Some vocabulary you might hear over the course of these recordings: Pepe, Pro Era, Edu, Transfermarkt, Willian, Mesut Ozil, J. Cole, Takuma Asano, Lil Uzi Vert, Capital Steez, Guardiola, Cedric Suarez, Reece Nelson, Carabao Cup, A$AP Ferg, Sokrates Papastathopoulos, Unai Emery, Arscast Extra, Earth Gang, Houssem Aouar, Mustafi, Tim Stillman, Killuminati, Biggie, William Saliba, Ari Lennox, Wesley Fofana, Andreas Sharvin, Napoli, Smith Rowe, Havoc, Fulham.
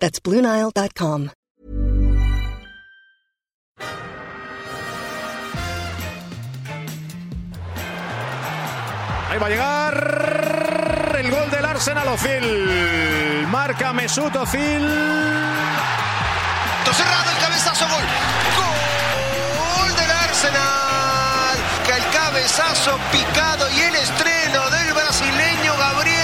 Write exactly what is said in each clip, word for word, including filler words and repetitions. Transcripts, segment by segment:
That's blue nile dot com. Ahí va a llegar el gol del Arsenal. Ozil marca Mesut Ozil. Cerrado el cabezazo, gol. Gol del Arsenal. Que el cabezazo picado y el estreno del brasileño Gabriel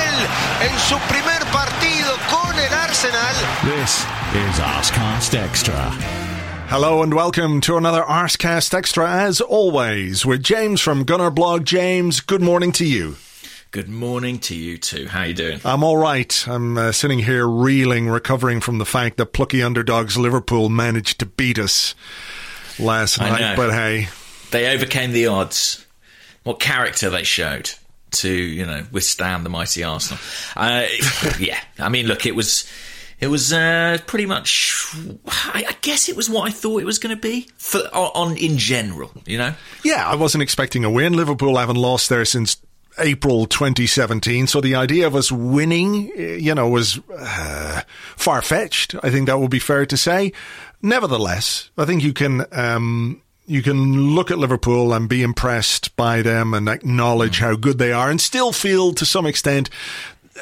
en su primer partido con el Arsenal. This is Arscast Extra. Hello and welcome to another Arscast Extra, as always, with James from Gunner Blog. James, good morning to you. Good morning to you too. How you doing? I'm all right. I'm uh, sitting here reeling, recovering from the fact that plucky underdogs Liverpool managed to beat us last I night. Know. But hey, they overcame the odds. What character they showed to, you know, withstand the mighty Arsenal. Uh, yeah, I mean, look, it was. It was uh, pretty much, I guess it was what I thought it was going to be for, on, on in general, you know? Yeah, I wasn't expecting a win. Liverpool haven't lost there since April twenty seventeen, so the idea of us winning, you know, was uh, far-fetched. I think that would be fair to say. Nevertheless, I think you can... Um, You can look at Liverpool and be impressed by them and acknowledge how good they are and still feel, to some extent,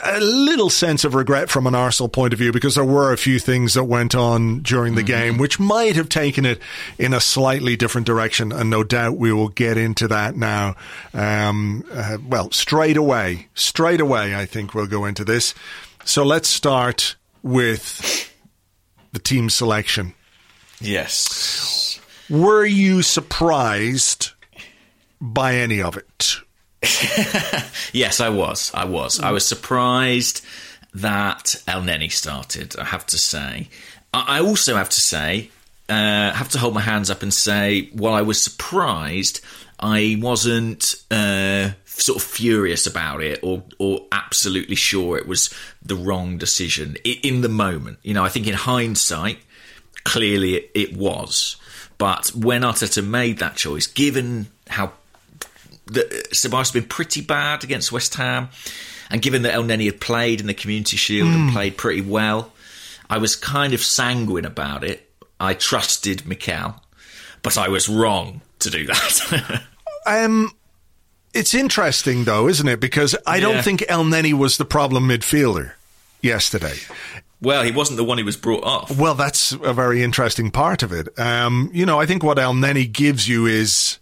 a little sense of regret from an Arsenal point of view, because there were a few things that went on during the mm-hmm. game which might have taken it in a slightly different direction, and no doubt we will get into that now. Um, uh, well, straight away, straight away, I think we'll go into this. So let's start with the team selection. Yes. Were you surprised by any of it? Yes, I was. I was. I was surprised that Elneny started, I have to say. I also have to say, uh, have to hold my hands up and say, while I was surprised, I wasn't uh, sort of furious about it or, or absolutely sure it was the wrong decision in the moment. You know, I think in hindsight, clearly it, it was. But when Arteta made that choice, given how... Ceballos has been pretty bad against West Ham, and given that Elneny had played in the Community Shield mm. and played pretty well, I was kind of sanguine about it. I trusted Mikel, but I was wrong to do that. um, it's interesting, though, isn't it? Because I yeah. don't think Elneny was the problem midfielder yesterday. Well, he wasn't the one who was brought off. Well, that's a very interesting part of it. Um, you know, I think what Elneny gives you is...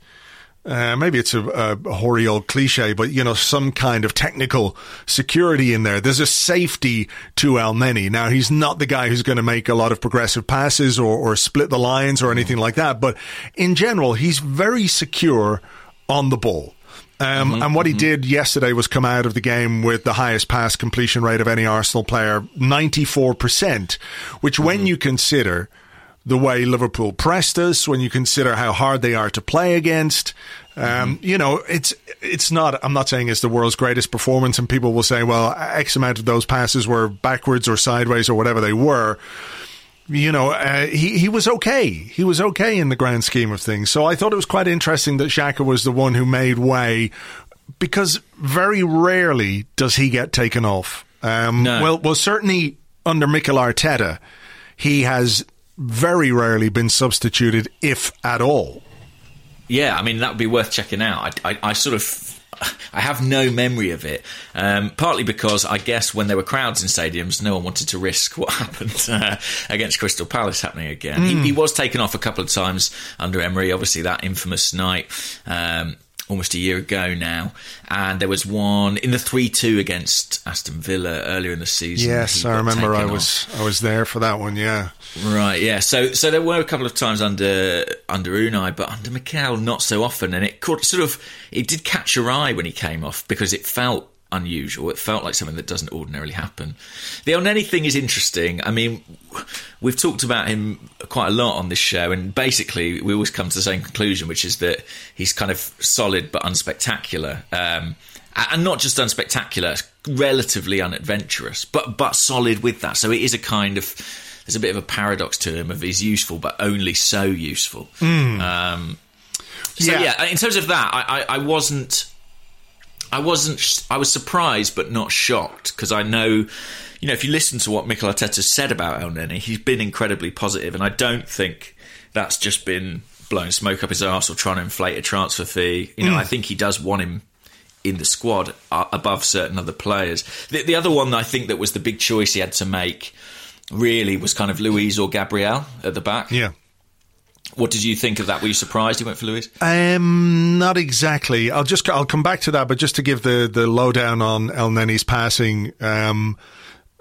Uh, maybe it's a, a hoary old cliche, but, you know, some kind of technical security in there. There's a safety to Elneny. Now, he's not the guy who's going to make a lot of progressive passes or, or split the lines or anything like that. But in general, he's very secure on the ball. Um, mm-hmm, and what mm-hmm. he did yesterday was come out of the game with the highest pass completion rate of any Arsenal player, ninety-four percent, which mm-hmm. when you consider... the way Liverpool pressed us, when you consider how hard they are to play against, um, you know, it's it's not, I'm not saying it's the world's greatest performance, and people will say, well, X amount of those passes were backwards or sideways or whatever they were. You know, uh, he, he was okay. He was okay in the grand scheme of things. So I thought it was quite interesting that Xhaka was the one who made way, because very rarely does he get taken off. Um, no. Well, well, certainly under Mikel Arteta, he has... very rarely been substituted, if at all. Yeah, I mean, that would be worth checking out. I, I, I sort of... I have no memory of it, um, partly because I guess when there were crowds in stadiums, no one wanted to risk what happened uh, against Crystal Palace happening again. Mm. He, he was taken off a couple of times under Emery, obviously that infamous night um, almost a year ago now, and there was one in the three two against Aston Villa earlier in the season. Yes, I remember I was off. I was there for that one, yeah. Right, yeah. So, so there were a couple of times under under Unai, but under Mikel, not so often. And it caught, sort of, it did catch your eye when he came off, because it felt unusual. It felt like something that doesn't ordinarily happen. The Elneny thing is interesting. I mean, we've talked about him quite a lot on this show, and basically we always come to the same conclusion, which is that he's kind of solid but unspectacular. Um, and not just unspectacular, relatively unadventurous, but but solid with that. So it is a kind of... There's a bit of a paradox to him of he's useful, but only so useful. Mm. Um, so yeah. yeah, in terms of that, I, I, I wasn't, I wasn't, I was surprised but not shocked, because I know, you know, if you listen to what Mikel Arteta said about Elneny, he's been incredibly positive, and I don't think that's just been blowing smoke up his arse or trying to inflate a transfer fee. You know, mm. I think he does want him in the squad above certain other players. The, the other one that I think that was the big choice he had to make really was kind of Luiz or Gabriel at the back. Yeah. What did you think of that? Were you surprised he went for Luiz? Um, not exactly. I'll just I'll come back to that, but just to give the, the lowdown on Elneny's passing, um,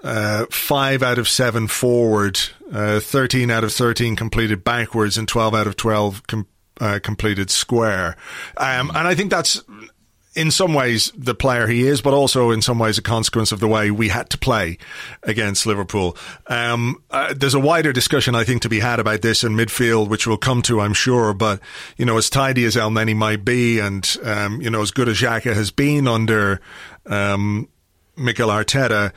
uh, five out of seven forward, uh, thirteen out of thirteen completed backwards, and twelve out of twelve com- uh, completed square. Um, mm. And I think that's... in some ways the player he is, but also in some ways a consequence of the way we had to play against Liverpool. Um, uh, there's a wider discussion, I think, to be had about this in midfield, which we'll come to, I'm sure. But, you know, as tidy as Elneny might be, and, um, you know, as good as Xhaka has been under um, Mikel Arteta,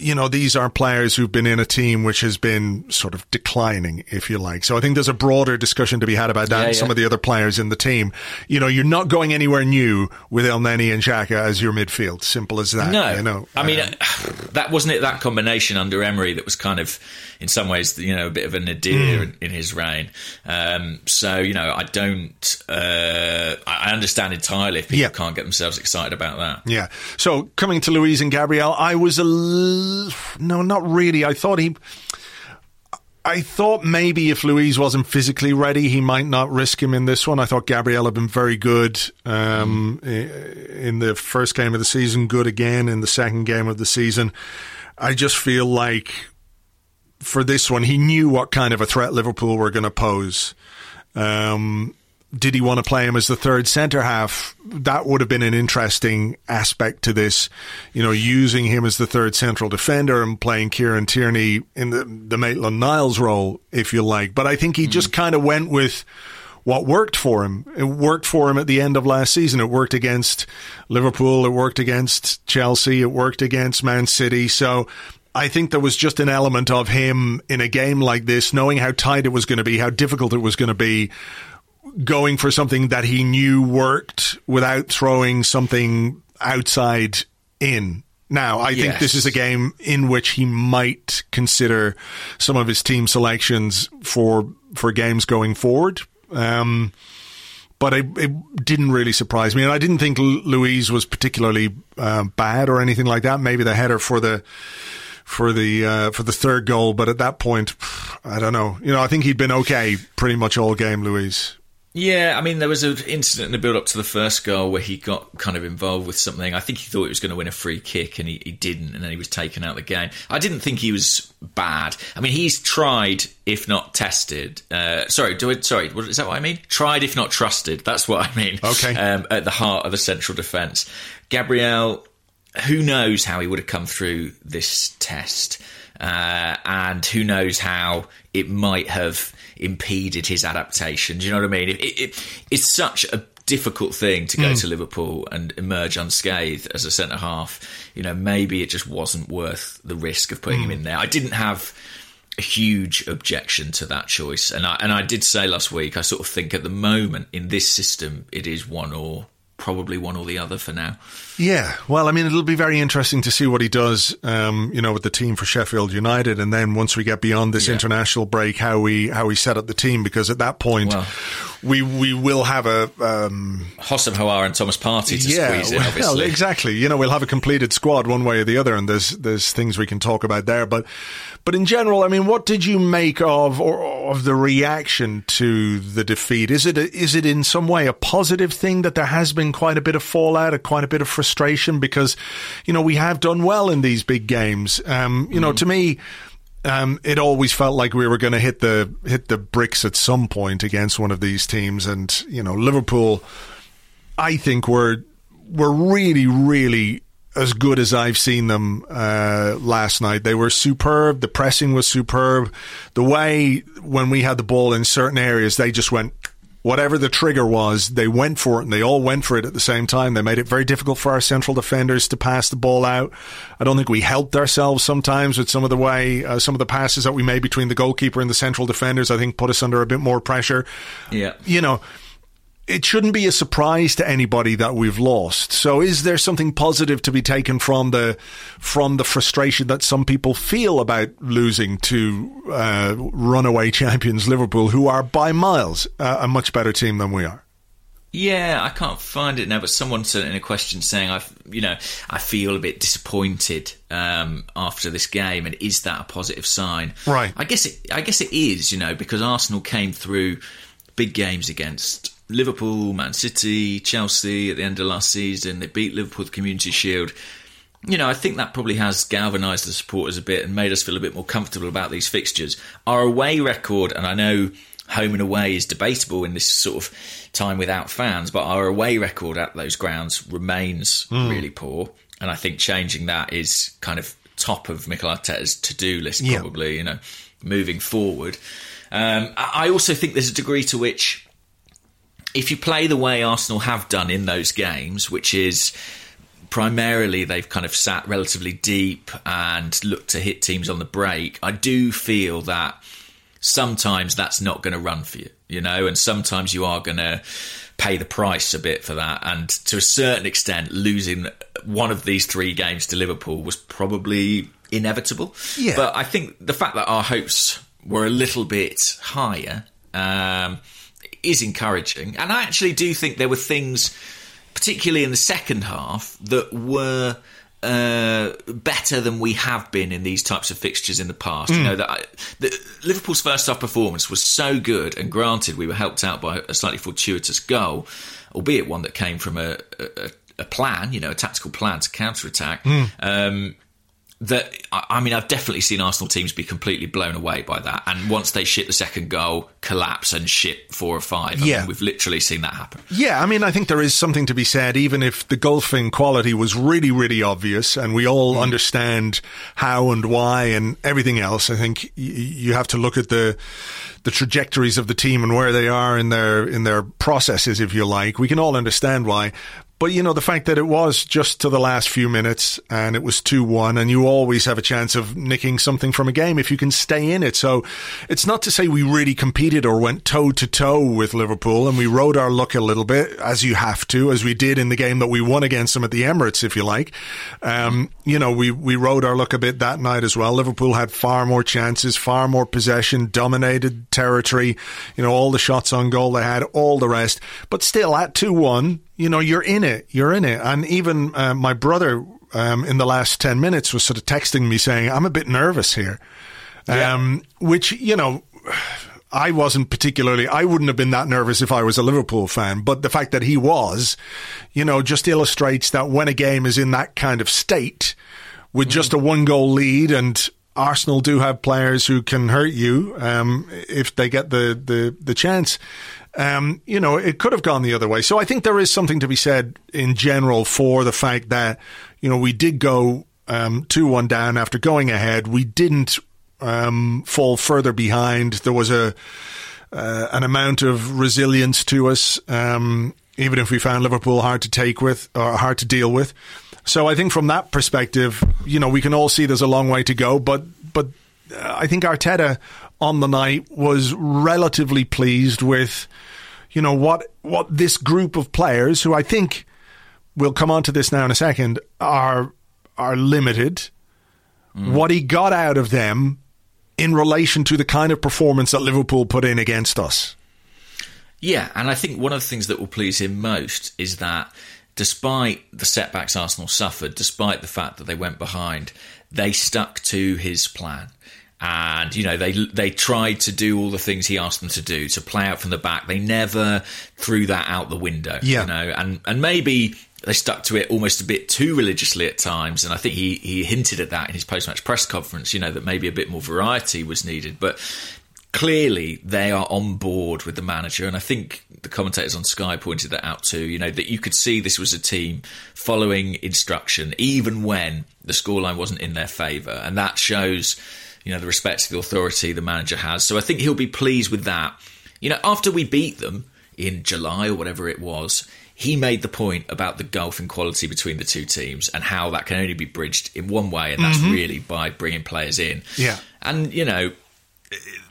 you know, these are players who've been in a team which has been sort of declining, if you like. So I think there's a broader discussion to be had about that yeah, and yeah. some of the other players in the team. You know, you're not going anywhere new with Elneny and Xhaka as your midfield. Simple as that. No. You know, I mean, um, that wasn't it, that combination under Emery that was kind of, in some ways, you know, a bit of a nadir mm. in, in his reign. Um, so, you know, I don't... Uh, I understand entirely if people yeah. can't get themselves excited about that. Yeah. So coming to Luiz and Gabriel, I was a little... No, not really. I thought he... I thought maybe if Luiz wasn't physically ready, he might not risk him in this one. I thought Gabriel had been very good um, in the first game of the season, good again in the second game of the season. I just feel like for this one, he knew what kind of a threat Liverpool were going to pose. Um, did he want to play him as the third centre-half? That would have been an interesting aspect to this, you know, using him as the third central defender and playing Kieran Tierney in the, the Maitland-Niles role, if you like. But I think he mm. just kind of went with what worked for him. It worked for him at the end of last season. It worked against Liverpool. It worked against Chelsea. It worked against Man City. So... I think there was just an element of him in a game like this, knowing how tight it was going to be, how difficult it was going to be, going for something that he knew worked without throwing something outside in. Now, I yes. think this is a game in which he might consider some of his team selections for for games going forward. Um, but it, it didn't really surprise me. And I didn't think Luiz was particularly uh, bad or anything like that. Maybe the header for the... for the uh, for the third goal, but at that point, I don't know. You know, I think he'd been okay pretty much all game, Luiz. Yeah, I mean, there was an incident in the build-up to the first goal where he got kind of involved with something. I think he thought he was going to win a free kick, and he, he didn't, and then he was taken out of the game. I didn't think he was bad. I mean, he's tried, if not tested. Uh, sorry, do I, sorry, what, is that what I mean? Tried, if not trusted. That's what I mean. Okay. Um, at the heart of the central defence. Gabriel... who knows how he would have come through this test, uh, and who knows how it might have impeded his adaptation. Do you know what I mean? It, it, it's such a difficult thing to go mm. to Liverpool and emerge unscathed as a centre-half. You know, maybe it just wasn't worth the risk of putting mm. him in there. I didn't have a huge objection to that choice. And I, and I did say last week, I sort of think at the moment in this system, it is one or... probably one or the other for now. Yeah, well, I mean, it'll be very interesting to see what he does, um, you know, with the team for Sheffield United, and then once we get beyond this yeah. international break, how we how we set up the team, because at that point, well, we we will have a um, Houssem Aouar and Thomas Partey to yeah, squeeze in. Obviously, well, exactly. You know, we'll have a completed squad one way or the other, and there's there's things we can talk about there. But but in general, I mean, what did you make of or, of the reaction to the defeat? Is it a, is it in some way a positive thing that there has been quite a bit of fallout and quite a bit of frustration, because, you know, we have done well in these big games. Um, you know, mm. to me, um, it always felt like we were going to hit the hit the bricks at some point against one of these teams. And, you know, Liverpool, I think, were were really, really as good as I've seen them uh, last night. They were superb. The pressing was superb. The way when we had the ball in certain areas, they just went, whatever the trigger was, they went for it, and they all went for it at the same time. They made it very difficult for our central defenders to pass the ball out. I don't think we helped ourselves sometimes with some of the way, uh, some of the passes that we made between the goalkeeper and the central defenders, I think put us under a bit more pressure. Yeah. You know, it shouldn't be a surprise to anybody that we've lost. So is there something positive to be taken from the from the frustration that some people feel about losing to uh, runaway champions Liverpool, who are by miles uh, a much better team than we are? Yeah, I can't find it now, but someone sent in a question saying, I, you know, I feel a bit disappointed um, after this game, and is that a positive sign? Right. I guess it, I guess it is, you know, because Arsenal came through big games against Liverpool, Man City, Chelsea at the end of last season. They beat Liverpool with the Community Shield. You know, I think that probably has galvanised the supporters a bit and made us feel a bit more comfortable about these fixtures. Our away record, and I know home and away is debatable in this sort of time without fans, but our away record at those grounds remains mm. really poor. And I think changing that is kind of top of Mikel Arteta's to-do list, probably, yeah. you know, moving forward. Um, I also think there's a degree to which, if you play the way Arsenal have done in those games, which is primarily they've kind of sat relatively deep and looked to hit teams on the break, I do feel that sometimes that's not going to run for you, you know, and sometimes you are going to pay the price a bit for that. And to a certain extent, losing one of these three games to Liverpool was probably inevitable. Yeah. But I think the fact that our hopes were a little bit higher um is encouraging. And I actually do think there were things, particularly in the second half, that were uh, better than we have been in these types of fixtures in the past. Mm. You know, that, I, that Liverpool's first half performance was so good, and granted we were helped out by a slightly fortuitous goal, albeit one that came from a, a, a plan, you know, a tactical plan to counter-attack. Mm. Um, that, I mean, I've definitely seen Arsenal teams be completely blown away by that. And once they shit the second goal, collapse and shit four or five. I yeah. mean, we've literally seen that happen. Yeah, I mean, I think there is something to be said, even if the golfing quality was really, really obvious and we all mm. understand how and why and everything else. I think y- you have to look at the the trajectories of the team and where they are in their in their processes, if you like. We can all understand why. But, you know, the fact that it was just to the last few minutes and it was two one, and you always have a chance of nicking something from a game if you can stay in it. So it's not to say we really competed or went toe-to-toe with Liverpool, and we rode our luck a little bit, as you have to, as we did in the game that we won against them at the Emirates, if you like. Um, you know, we, we rode our luck a bit that night as well. Liverpool had far more chances, far more possession, dominated territory, you know, all the shots on goal they had, all the rest. But still, at two one... you know, you're in it, you're in it. And even uh, my brother um, in the last ten minutes was sort of texting me saying, I'm a bit nervous here, yeah. um, which, you know, I wasn't particularly, I wouldn't have been that nervous if I was a Liverpool fan. But the fact that he was, you know, just illustrates that when a game is in that kind of state with mm-hmm. just a one goal lead, and Arsenal do have players who can hurt you um, if they get the, the, the chance. Um, you know, it could have gone the other way. So I think there is something to be said in general for the fact that, you know, we did go um, two one down after going ahead. We didn't um, fall further behind. There was a uh, an amount of resilience to us, um, even if we found Liverpool hard to take with or hard to deal with. So I think from that perspective, you know, we can all see there's a long way to go. But but I think Arteta on the night was relatively pleased with, you know, what what this group of players, who I think, we'll come on to this now in a second, are are limited. Mm. What he got out of them in relation to the kind of performance that Liverpool put in against us. Yeah, and I think one of the things that will please him most is that despite the setbacks Arsenal suffered, despite the fact that they went behind, they stuck to his plan. And, you know, they they tried to do all the things he asked them to do, to play out from the back. They never threw that out the window, yeah. you know, and, and maybe they stuck to it almost a bit too religiously at times. And I think he, he hinted at that in his post-match press conference, you know, that maybe a bit more variety was needed. But clearly they are on board with the manager. And I think the commentators on Sky pointed that out too, you know, that you could see this was a team following instruction, even when the scoreline wasn't in their favour. And that shows, you know, the respect to the authority the manager has. So I think he'll be pleased with that. You know, after we beat them in July or whatever it was, he made the point about the gulf in quality between the two teams and how that can only be bridged in one way, and that's mm-hmm. really by bringing players in. Yeah. And, you know,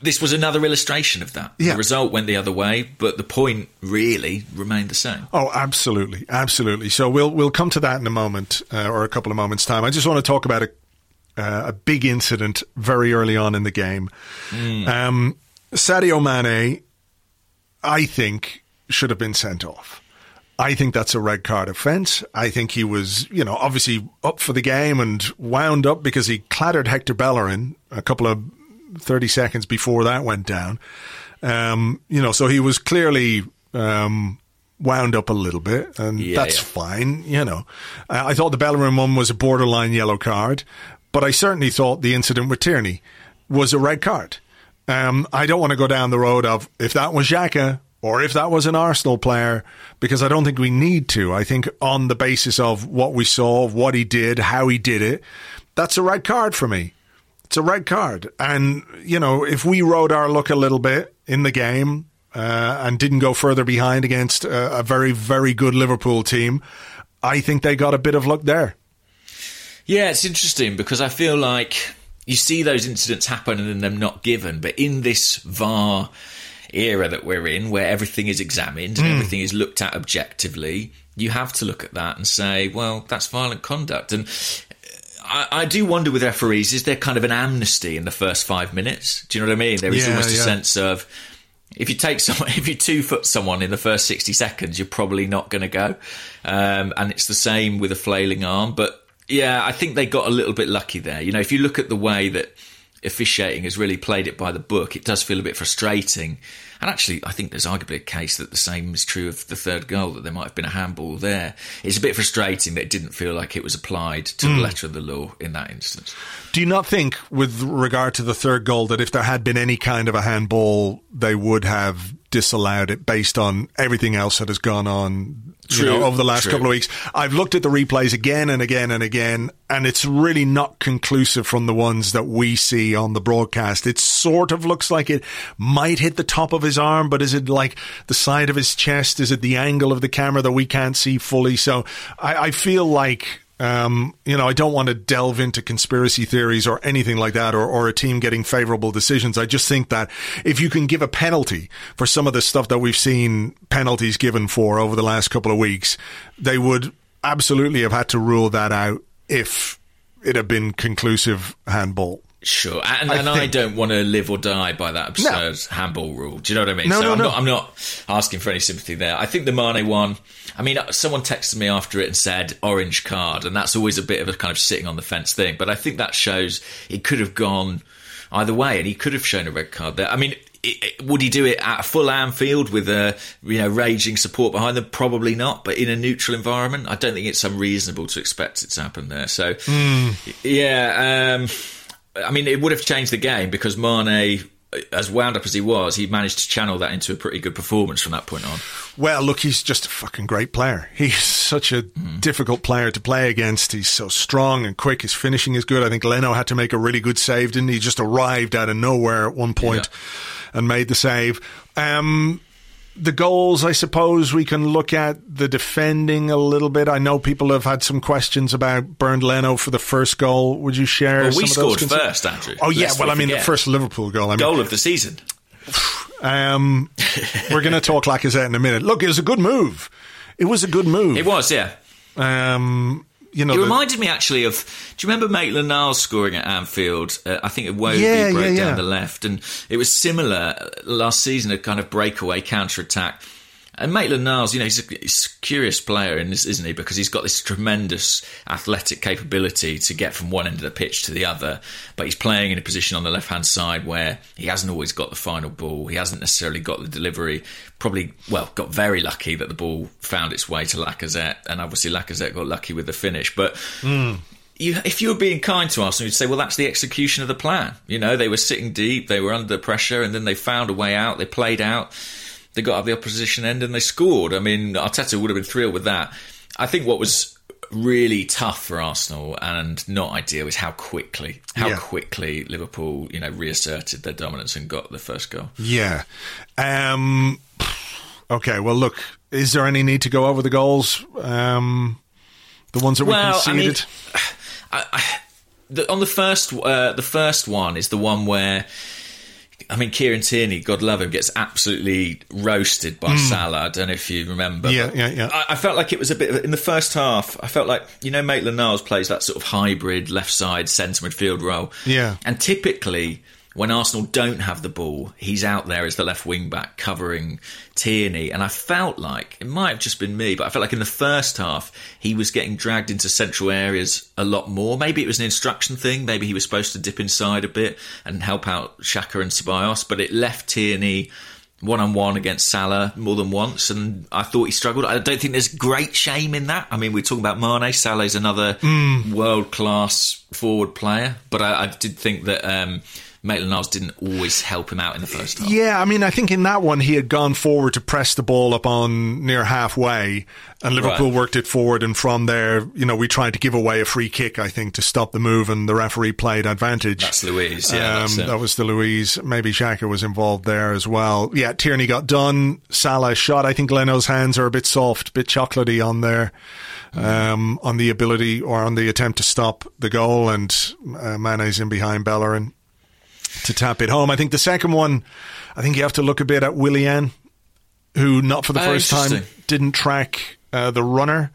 this was another illustration of that. Yeah. The result went the other way, but the point really remained the same. Oh, absolutely, absolutely. So we'll we'll come to that in a moment, uh, or a couple of moments' time. I just want to talk about a, uh, a big incident very early on in the game. Mm. Um, Sadio Mane, I think, should have been sent off. I think that's a red card offence. I think he was, you know, obviously up for the game and wound up because he clattered Hector Bellerin a couple of thirty seconds before that went down. Um, you know, so he was clearly um, wound up a little bit, and yeah, that's yeah. fine, you know. I, I thought the Bellerin one was a borderline yellow card, but I certainly thought the incident with Tierney was a red card. Um, I don't want to go down the road of if that was Xhaka, or if that was an Arsenal player, because I don't think we need to. I think on the basis of what we saw, what he did, how he did it, that's a red card for me. It's a red card. And, you know, if we rode our luck a little bit in the game uh, and didn't go further behind against a, a very, very good Liverpool team, I think they got a bit of luck there. Yeah, it's interesting because I feel like you see those incidents happen and then them not given. But in this V A R era that we're in, where everything is examined and mm. everything is looked at objectively, you have to look at that and say, well, that's violent conduct. And I, I do wonder with referees, is there kind of an amnesty in the first five minutes? Do you know what I mean? There is yeah, almost yeah. a sense of, if you take someone, if you two-foot someone in the first sixty seconds, you're probably not going to go. Um, and it's the same with a flailing arm. But yeah, I think they got a little bit lucky there. You know, if you look at the way that officiating has really played it by the book, it does feel a bit frustrating. And actually, I think there's arguably a case that the same is true of the third goal, that there might have been a handball there. It's a bit frustrating that it didn't feel like it was applied to mm. the letter of the law in that instance. Do you not think, with regard to the third goal, that if there had been any kind of a handball, they would have disallowed it based on everything else that has gone on true, you know, over the last true. couple of weeks? I've looked at the replays again and again and again, and it's really not conclusive from the ones that we see on the broadcast. It sort of looks like it might hit the top of his arm, but is it like the side of his chest? Is it the angle of the camera that we can't see fully? So I, I feel like, um, you know, I don't want to delve into conspiracy theories or anything like that, or, or a team getting favourable decisions. I just think that if you can give a penalty for some of the stuff that we've seen penalties given for over the last couple of weeks, they would absolutely have had to rule that out if it had been conclusive handball. Sure, and, I, and I don't want to live or die by that absurd no. handball rule. Do you know what I mean? No, so no, I'm, no. Not, I'm not asking for any sympathy there. I think the Mane one, I mean, someone texted me after it and said orange card, and that's always a bit of a kind of sitting on the fence thing. But I think that shows it could have gone either way, and he could have shown a red card there. I mean, it, it, would he do it at full Anfield with a you know raging support behind them? Probably not, but in a neutral environment, I don't think it's unreasonable to expect it to happen there. So, mm. yeah... um I mean, it would have changed the game because Mane, as wound up as he was, he managed to channel that into a pretty good performance from that point on. Well, look, he's just a fucking great player. He's such a mm. difficult player to play against. He's so strong and quick. His finishing is good. I think Leno had to make a really good save, didn't he? He just arrived out of nowhere at one point yeah. and made the save. Um, the goals, I suppose, we can look at the defending a little bit. I know people have had some questions about Bernd Leno for the first goal. Would you share well, we some of those? We scored first, Andrew. Oh, yeah. Well, I mean, forget. the first Liverpool goal. I goal mean, of the season. Um, we're going to talk Lacazette in a minute. Look, it was a good move. It was a good move. It was, yeah. Um, you know, It the, reminded me, actually, of... Do you remember Maitland-Niles scoring at Anfield? Uh, I think it Wobie yeah, broke yeah, yeah. down the left. And it was similar last season, a kind of breakaway counter-attack. And Maitland-Niles, you know, he's a, he's a curious player, in this, isn't he? Because he's got this tremendous athletic capability to get from one end of the pitch to the other. But he's playing in a position on the left-hand side where he hasn't always got the final ball. He hasn't necessarily got the delivery. Probably, well, got very lucky that the ball found its way to Lacazette. And obviously Lacazette got lucky with the finish. But... Mm. You, if you were being kind to Arsenal, you'd say, well, that's the execution of the plan. You know, they were sitting deep, they were under pressure, and then they found a way out, they played out, they got up the opposition end and they scored. I mean, Arteta would have been thrilled with that. I think what was really tough for Arsenal and not ideal is how quickly, how yeah. quickly Liverpool, you know, reasserted their dominance and got the first goal. Yeah. Um, okay, well, look, is there any need to go over the goals? Um, the ones that we well, conceded? I mean, I, I, the, on the first, uh, the first one is the one where, I mean, Kieran Tierney, God love him, gets absolutely roasted by mm. Salah. I don't know if you remember. Yeah, yeah, yeah. I, I felt like it was a bit of, in the first half, I felt like, you know, Maitland-Niles plays that sort of hybrid left side centre midfield role. Yeah. And typically, when Arsenal don't have the ball, he's out there as the left wing back covering Tierney. And I felt like, it might have just been me, but I felt like in the first half, he was getting dragged into central areas a lot more. Maybe it was an instruction thing. Maybe he was supposed to dip inside a bit and help out Xhaka and Ceballos. But it left Tierney one-on-one against Salah more than once, and I thought he struggled. I don't think there's great shame in that. I mean, we're talking about Mane. Salah's another mm. world-class forward player. But I, I did think that um, Maitland-Niles didn't always help him out in the first half. Yeah, I mean, I think in that one, he had gone forward to press the ball up on near halfway, and Liverpool right. worked it forward, and from there, you know, we tried to give away a free kick, I think, to stop the move, and the referee played advantage. That's Luiz, yeah. Um, that's that was the Luiz. Maybe Xhaka was involved there as well. Yeah, Tierney got done. Salah shot. I think Leno's hands are a bit soft, a bit chocolatey on there, mm. um, on the ability or on the attempt to stop the goal, and uh, Mane's in behind Bellerin to tap it home. I think the second one, I think you have to look a bit at Willian, who not for the first oh, time didn't track uh, the runner.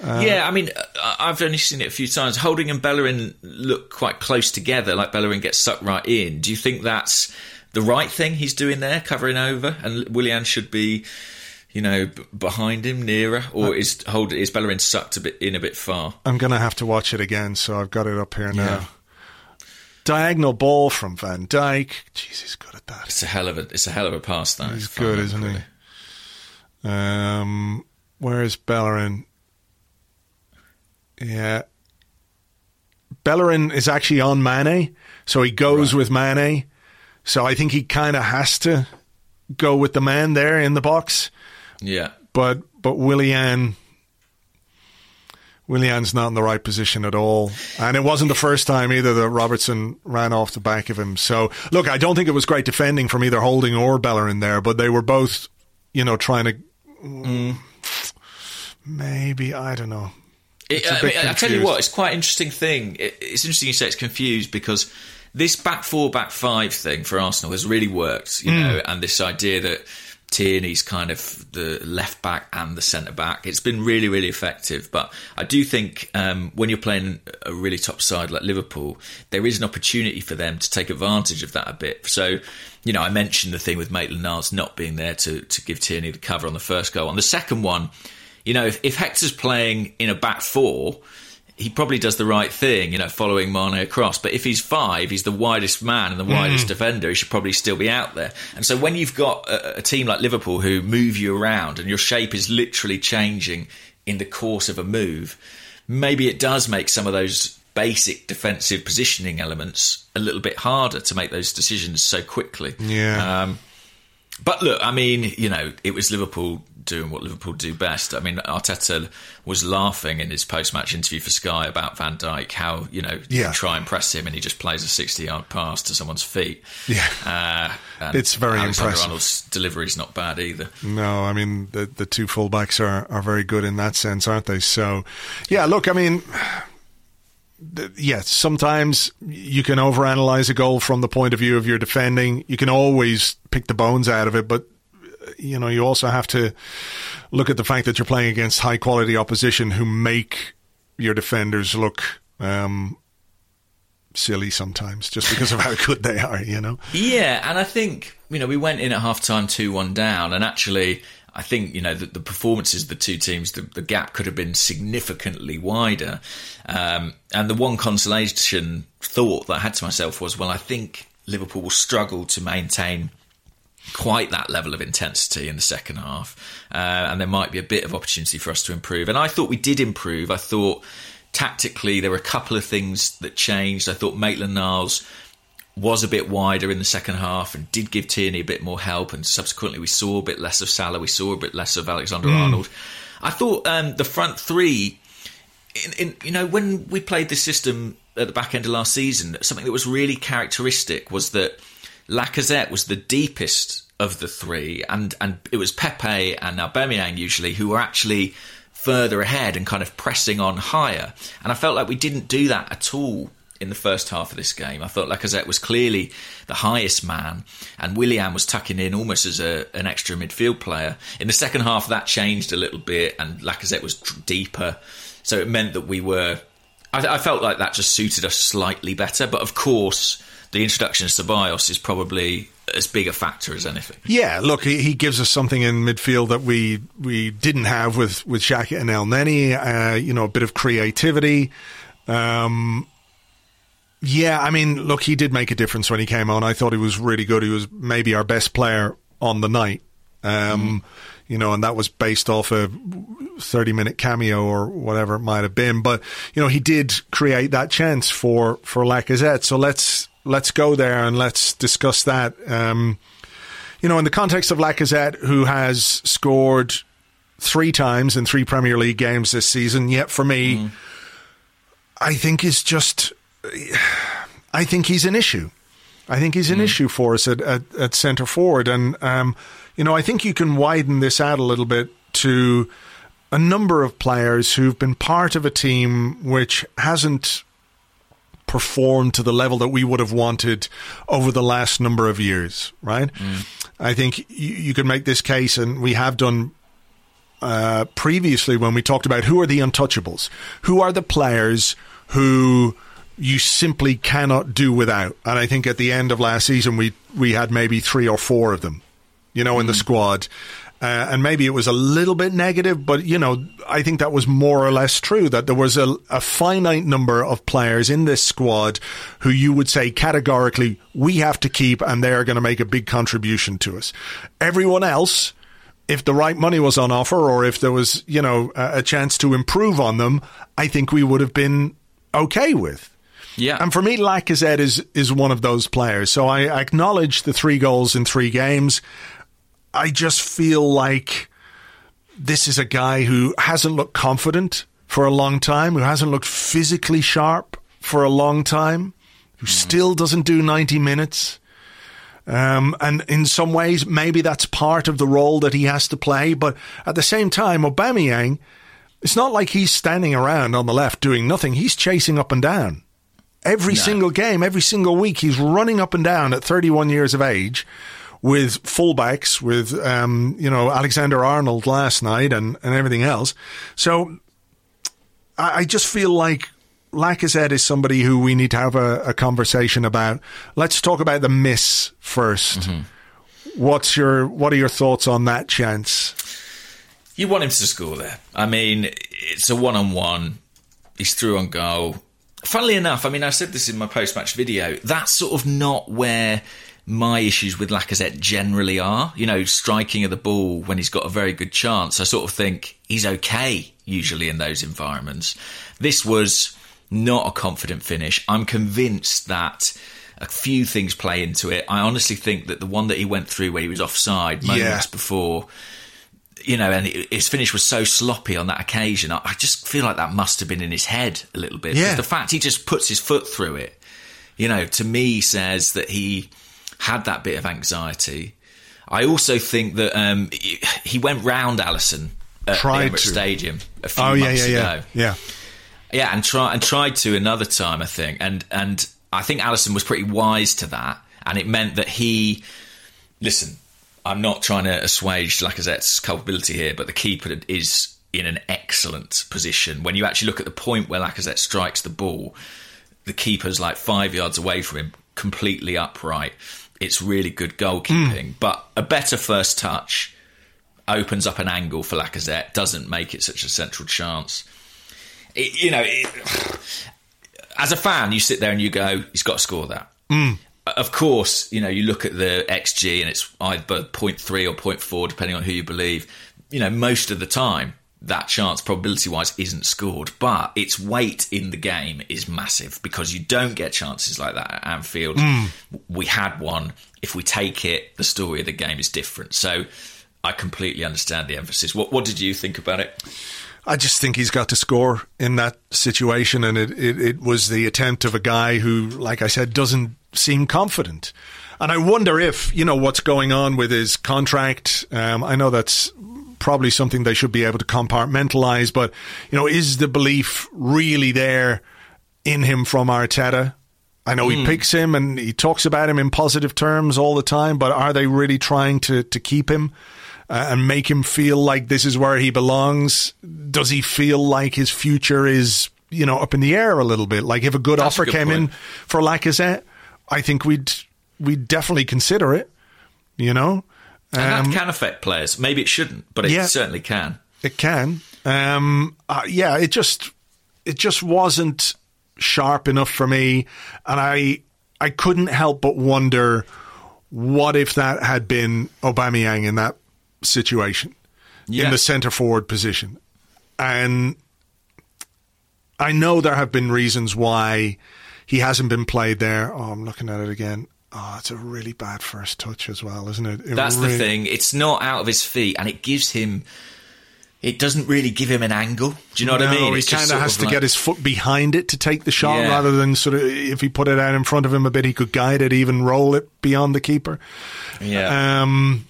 Uh, yeah, I mean, I've only seen it a few times. Holding and Bellerin look quite close together, like Bellerin gets sucked right in. Do you think that's the right thing he's doing there, covering over? And Willian should be, you know, b- behind him, nearer, or is hold is Bellerin sucked a bit in a bit far? I'm going to have to watch it again, so I've got it up here now. Yeah. Diagonal ball from Van Dijk. Jeez, he's good at that. It's a hell of a it's a hell of a pass, though. He's good, isn't he? Um, where is Bellerin? Yeah, Bellerin is actually on Mane, so he goes right. with Mane. So I think he kind of has to go with the man there in the box. Yeah, but but Willian. Willian's not in the right position at all. And it wasn't the first time either that Robertson ran off the back of him. So, look, I don't think it was great defending from either Holding or Bellerin there, but they were both, you know, trying to... Mm. Maybe, I don't know. It, I mean, I'll tell you what, it's quite an interesting thing. It, it's interesting you say it's confused because this back four, back five thing for Arsenal has really worked, you mm. know, and this idea that Tierney's kind of the left back and the centre back. It's been really, really effective. But I do think um, when you're playing a really top side like Liverpool, there is an opportunity for them to take advantage of that a bit. So, you know, I mentioned the thing with Maitland-Niles not being there to, to give Tierney the cover on the first goal. On the second one, you know, if, if Hector's playing in a back four, he probably does the right thing, you know, following Mane across. But if he's five, he's the widest man and the widest mm. defender. He should probably still be out there. And so when you've got a, a team like Liverpool who move you around and your shape is literally changing in the course of a move, maybe it does make some of those basic defensive positioning elements a little bit harder to make those decisions so quickly. Yeah. Um, but look, I mean, you know, it was Liverpool doing what Liverpool do best. I mean, Arteta was laughing in his post-match interview for Sky about Van Dijk, how, you know, yeah. you try and press him and he just plays a sixty-yard pass to someone's feet. Yeah, uh, it's very Alexander impressive. Arnold's delivery's not bad either. No, I mean, the, the two full-backs are, are very good in that sense, aren't they? So, yeah, look, I mean... Yeah, sometimes you can overanalyze a goal from the point of view of your defending. You can always pick the bones out of it, but you know you also have to look at the fact that you're playing against high-quality opposition who make your defenders look um, silly sometimes just because of how good they are, you know? Yeah, and I think, you know, we went in at half-time two one down, and actually... I think, you know, the, the performances of the two teams, the, the gap could have been significantly wider. Um, and the one consolation thought that I had to myself was, well, I think Liverpool will struggle to maintain quite that level of intensity in the second half. Uh, and there might be a bit of opportunity for us to improve. And I thought we did improve. I thought tactically, there were a couple of things that changed. I thought Maitland-Niles was a bit wider in the second half and did give Tierney a bit more help, and subsequently we saw a bit less of Salah, we saw a bit less of Alexander-Arnold. Mm. I thought um, the front three, in, in, you know, when we played this system at the back end of last season, something that was really characteristic was that Lacazette was the deepest of the three, and, and it was Pepe and Aubameyang usually who were actually further ahead and kind of pressing on higher. And I felt like we didn't do that at all in the first half of this game. I thought Lacazette was clearly the highest man and Willian was tucking in almost as a, an extra midfield player. In the second half, that changed a little bit and Lacazette was deeper. So it meant that we were... I, I felt like that just suited us slightly better. But of course, the introduction of Ceballos is probably as big a factor as anything. Yeah, look, he, he gives us something in midfield that we we didn't have with, with Xhaka and Elneny. Uh, you know, a bit of creativity. Um... Yeah, I mean, look, he did make a difference when he came on. I thought he was really good. He was maybe our best player on the night, um, mm. you know, and that was based off a thirty-minute cameo or whatever it might have been. But, you know, he did create that chance for, for Lacazette. So let's let's go there and let's discuss that. Um, you know, in the context of Lacazette, who has scored three times in three Premier League games this season, yet for me, mm. I think is just... I think he's an issue. I think he's an mm. issue for us at, at, at centre forward. And, um, you know, I think you can widen this out a little bit to a number of players who've been part of a team which hasn't performed to the level that we would have wanted over the last number of years, right? Mm. I think you, you can make this case, and we have done uh, previously when we talked about who are the untouchables, who are the players who... you simply cannot do without. And I think at the end of last season, we, we had maybe three or four of them, you know, in mm. the squad. Uh, and maybe it was a little bit negative, but, you know, I think that was more or less true, that there was a, a finite number of players in this squad who you would say categorically, we have to keep and they're going to make a big contribution to us. Everyone else, if the right money was on offer or if there was, you know, a, a chance to improve on them, I think we would have been okay with. Yeah, and for me, Lacazette is is one of those players. So I, I acknowledge the three goals in three games. I just feel like this is a guy who hasn't looked confident for a long time, who hasn't looked physically sharp for a long time, who mm. still doesn't do ninety minutes. Um, and in some ways, maybe that's part of the role that he has to play. But at the same time, Aubameyang, it's not like he's standing around on the left doing nothing. He's chasing up and down. Every no. single game, every single week, he's running up and down at thirty-one years of age with fullbacks, with, um, you know, Alexander Arnold last night and, and everything else. So I, I just feel like Lacazette is somebody who we need to have a, a conversation about. Let's talk about the miss first. Mm-hmm. What's your, what are your thoughts on that chance? You want him to score there. I mean, it's a one-on-one. He's through on goal. Funnily enough, I mean, I said this in my post-match video, that's sort of not where my issues with Lacazette generally are. You know, striking at the ball when he's got a very good chance, I sort of think he's okay, usually, in those environments. This was not a confident finish. I'm convinced that a few things play into it. I honestly think that the one that he went through where he was offside moments yeah. before... You know, and his finish was so sloppy on that occasion. I just feel like that must have been in his head a little bit. Yeah. The fact he just puts his foot through it, you know, to me says that he had that bit of anxiety. I also think that um, he went round Alisson at tried the Emirates to. Stadium a few oh, months yeah, yeah, ago. Yeah, yeah, yeah, and try and tried to another time, I think, and and I think Alisson was pretty wise to that, and it meant that he listen. I'm not trying to assuage Lacazette's culpability here, but the keeper is in an excellent position. When you actually look at the point where Lacazette strikes the ball, the keeper's like five yards away from him, completely upright. It's really good goalkeeping. Mm. But a better first touch opens up an angle for Lacazette, doesn't make it such a central chance. It, you know, it, as a fan, you sit there and you go, he's got to score that. Mm. Of course, you know, you look at the X G and it's either zero point three or zero point four, depending on who you believe. You know, most of the time, that chance probability-wise isn't scored, but its weight in the game is massive because you don't get chances like that at Anfield. Mm. We had one. If we take it, the story of the game is different. So I completely understand the emphasis. What what did you think about it? I just think he's got to score in that situation, and it, it, it was the attempt of a guy who, like I said, doesn't seem confident. And I wonder if, you know, what's going on with his contract. Um, I know that's probably something they should be able to compartmentalize, but, you know, is the belief really there in him from Arteta? I know mm. he picks him and he talks about him in positive terms all the time, but are they really trying to, to keep him uh, and make him feel like this is where he belongs? Does he feel like his future is, you know, up in the air a little bit? Like if a good That's offer a good came point. in for Lacazette, I think we'd we'd definitely consider it, you know? And um, that can affect players. Maybe it shouldn't, but it yeah, certainly can. It can. Um, uh, yeah, it just it just wasn't sharp enough for me, and I I couldn't help but wonder what if that had been Aubameyang in that situation, yeah. in the centre forward position. And I know there have been reasons why he hasn't been played there. Oh, I'm looking at it again. Oh, it's a really bad first touch as well, isn't it? it That's really- the thing. It's not out of his feet, and it gives him... It doesn't really give him an angle. Do you know no, what I mean? He kind of has to like, get his foot behind it to take the shot yeah. rather than sort of, if he put it out in front of him a bit, he could guide it, even roll it beyond the keeper. Yeah. Um,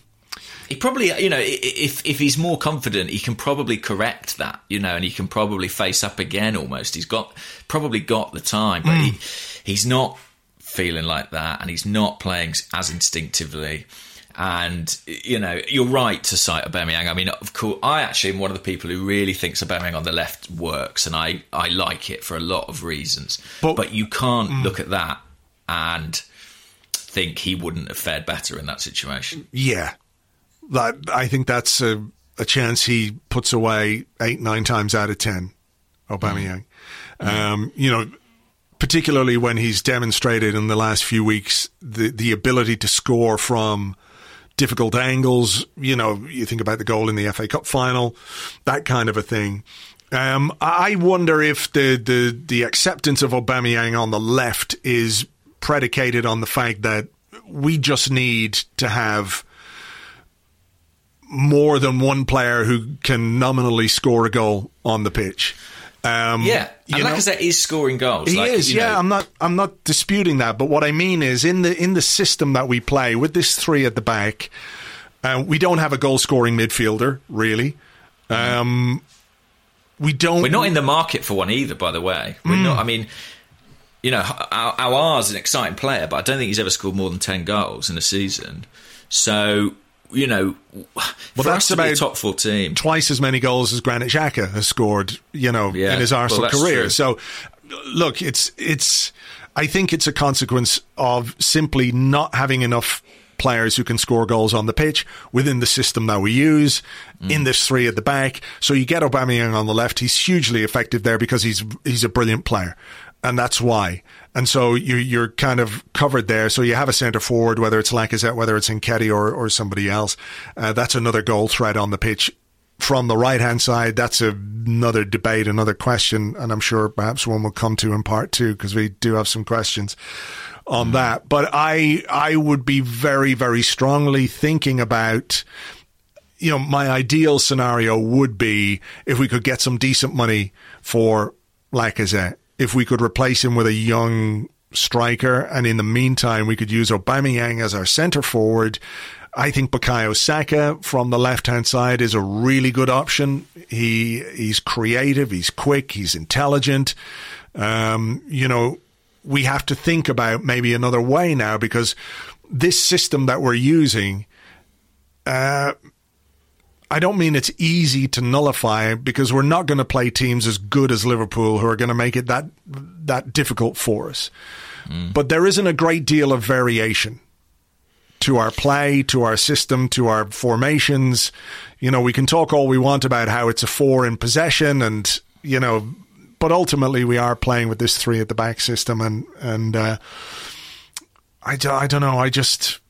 he probably, you know, if if he's more confident, he can probably correct that, you know, and he can probably face up again almost. He's got probably got the time, but mm. he, he's not feeling like that, and he's not playing as instinctively. And, you know, you're right to cite Aubameyang. I mean, of course, I actually am one of the people who really thinks Aubameyang on the left works, and I, I like it for a lot of reasons. But, but you can't mm. look at that and think he wouldn't have fared better in that situation. Yeah. That, I think that's a, a chance he puts away eight, nine times out of ten, Aubameyang. Mm. Um, you know, particularly when he's demonstrated in the last few weeks the, the ability to score from difficult angles. You know, you think about the goal in the F A Cup final, that kind of a thing. Um, I wonder if the, the, the acceptance of Aubameyang on the left is predicated on the fact that we just need to have more than one player who can nominally score a goal on the pitch. Um, yeah, and Lacazette is scoring goals. He like, is, yeah. Know. I'm not, I'm not disputing that. But what I mean is, in the in the system that we play with this three at the back, uh, we don't have a goal scoring midfielder really. Um, we don't. We're not in the market for one either. By the way, we're mm. not. I mean, you know, Aouar's an exciting player, but I don't think he's ever scored more than ten goals in a season. So. You know, well, that's about a top four team. Twice as many goals as Granit Xhaka has scored, you know, yeah, in his Arsenal well, career. True. So, look, it's it's. I think it's a consequence of simply not having enough players who can score goals on the pitch within the system that we use mm. in this three at the back. So you get Aubameyang on the left; he's hugely effective there because he's he's a brilliant player, and that's why. And so you, you're kind of covered there. So you have a centre forward, whether it's Lacazette, whether it's Nketiah or, or somebody else. Uh, that's another goal threat on the pitch. From the right-hand side, that's a, another debate, another question, and I'm sure perhaps one will come to in part two because we do have some questions on mm. that. But I I would be very, very strongly thinking about, you know, my ideal scenario would be if we could get some decent money for Lacazette. If we could replace him with a young striker, and in the meantime, we could use Aubameyang as our centre forward. I think Bukayo Saka from the left-hand side is a really good option. He he's creative, he's quick, he's intelligent. Um, you know, we have to think about maybe another way now because this system that we're using. Uh, I don't mean it's easy to nullify because we're not going to play teams as good as Liverpool who are going to make it that that difficult for us. Mm. But there isn't a great deal of variation to our play, to our system, to our formations. You know, we can talk all we want about how it's a four in possession and, you know, but ultimately we are playing with this three at the back system and, and uh, I, I don't know. I just,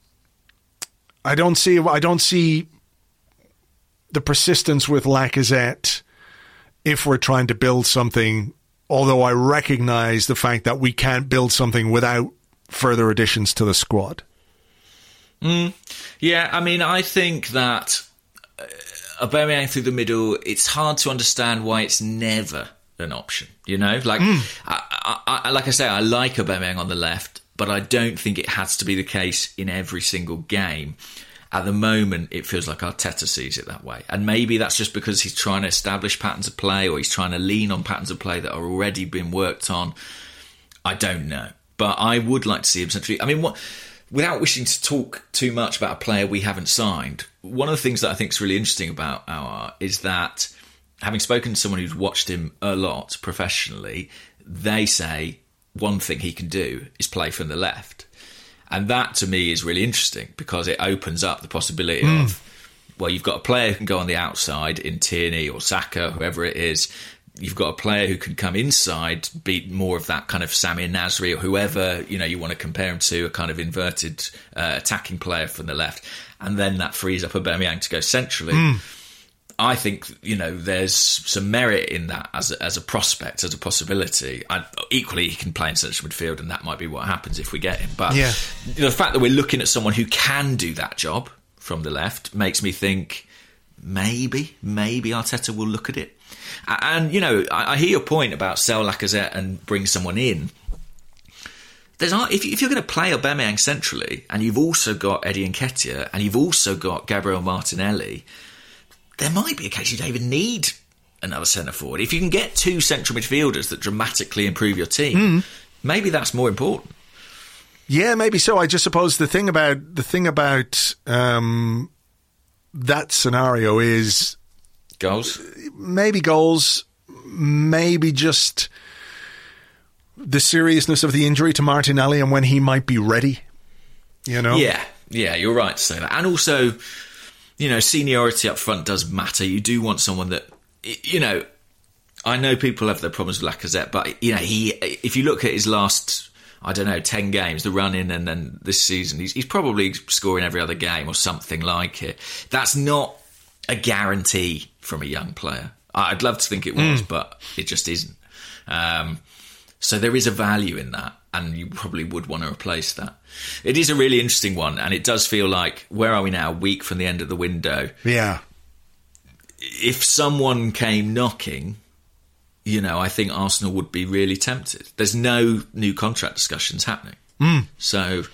I don't see, I don't see... the persistence with Lacazette if we're trying to build something, although I recognize the fact that we can't build something without further additions to the squad. Mm. Yeah, I mean, I think that Aubameyang through the middle, it's hard to understand why it's never an option, you know? Like, mm. I, I, I, like I say, I like Aubameyang on the left, but I don't think it has to be the case in every single game. At the moment, it feels like Arteta sees it that way. And maybe that's just because he's trying to establish patterns of play, or he's trying to lean on patterns of play that are already been worked on. I don't know. But I would like to see him centrally. I mean, what, without wishing to talk too much about a player we haven't signed, one of the things that I think is really interesting about Aouar is that, having spoken to someone who's watched him a lot professionally, they say one thing he can do is play from the left. And that, to me, is really interesting because it opens up the possibility mm. of, well, you've got a player who can go on the outside in Tierney or Saka, whoever it is. You've got a player who can come inside, be more of that kind of Samir Nasri or whoever, you know, you want to compare him to, a kind of inverted uh, attacking player from the left. And then that frees up Aubameyang to go centrally. Mm. I think, you know, there's some merit in that as a, as a prospect, as a possibility. I, equally, he can play in central midfield, and that might be what happens if we get him. But yeah. the fact that we're looking at someone who can do that job from the left makes me think maybe, maybe Arteta will look at it. And, you know, I, I hear your point about sell Lacazette and bring someone in. There's not, if, if you're going to play Aubameyang centrally, and you've also got Eddie Nketiah, and you've also got Gabriel Martinelli, there might be a case you don't even need another centre-forward. If you can get two central midfielders that dramatically improve your team, mm. maybe that's more important. Yeah, maybe so. I just suppose the thing about the thing about um, that scenario is... Goals? Maybe goals, maybe just the seriousness of the injury to Martinelli and when he might be ready, you know? Yeah, yeah, you're right to say that. And also... You know, seniority up front does matter. You do want someone that, you know, I know people have their problems with Lacazette, but, you know, he, if you look at his last, I don't know, ten games, the run in and then this season, he's, he's probably scoring every other game or something like it. That's not a guarantee from a young player. I'd love to think it was, mm. but it just isn't. Um, so there is a value in that. And you probably would want to replace that. It is a really interesting one, and it does feel like, where are we now? A week from the end of the window. Yeah. If someone came knocking, you know, I think Arsenal would be really tempted. There's no new contract discussions happening. Mm. So,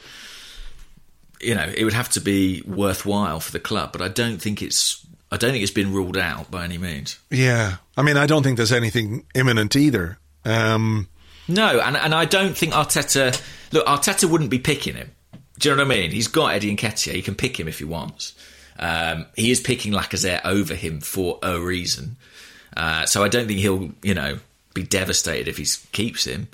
you know, it would have to be worthwhile for the club, but I don't think it's... I don't think it's been ruled out by any means. Yeah. I mean, I don't think there's anything imminent either. Um No, and and I don't think Arteta... Look, Arteta wouldn't be picking him. Do you know what I mean? He's got Eddie Nketiah. He can pick him if he wants. Um, he is picking Lacazette over him for a reason. Uh, so I don't think he'll, you know, be devastated if he keeps him.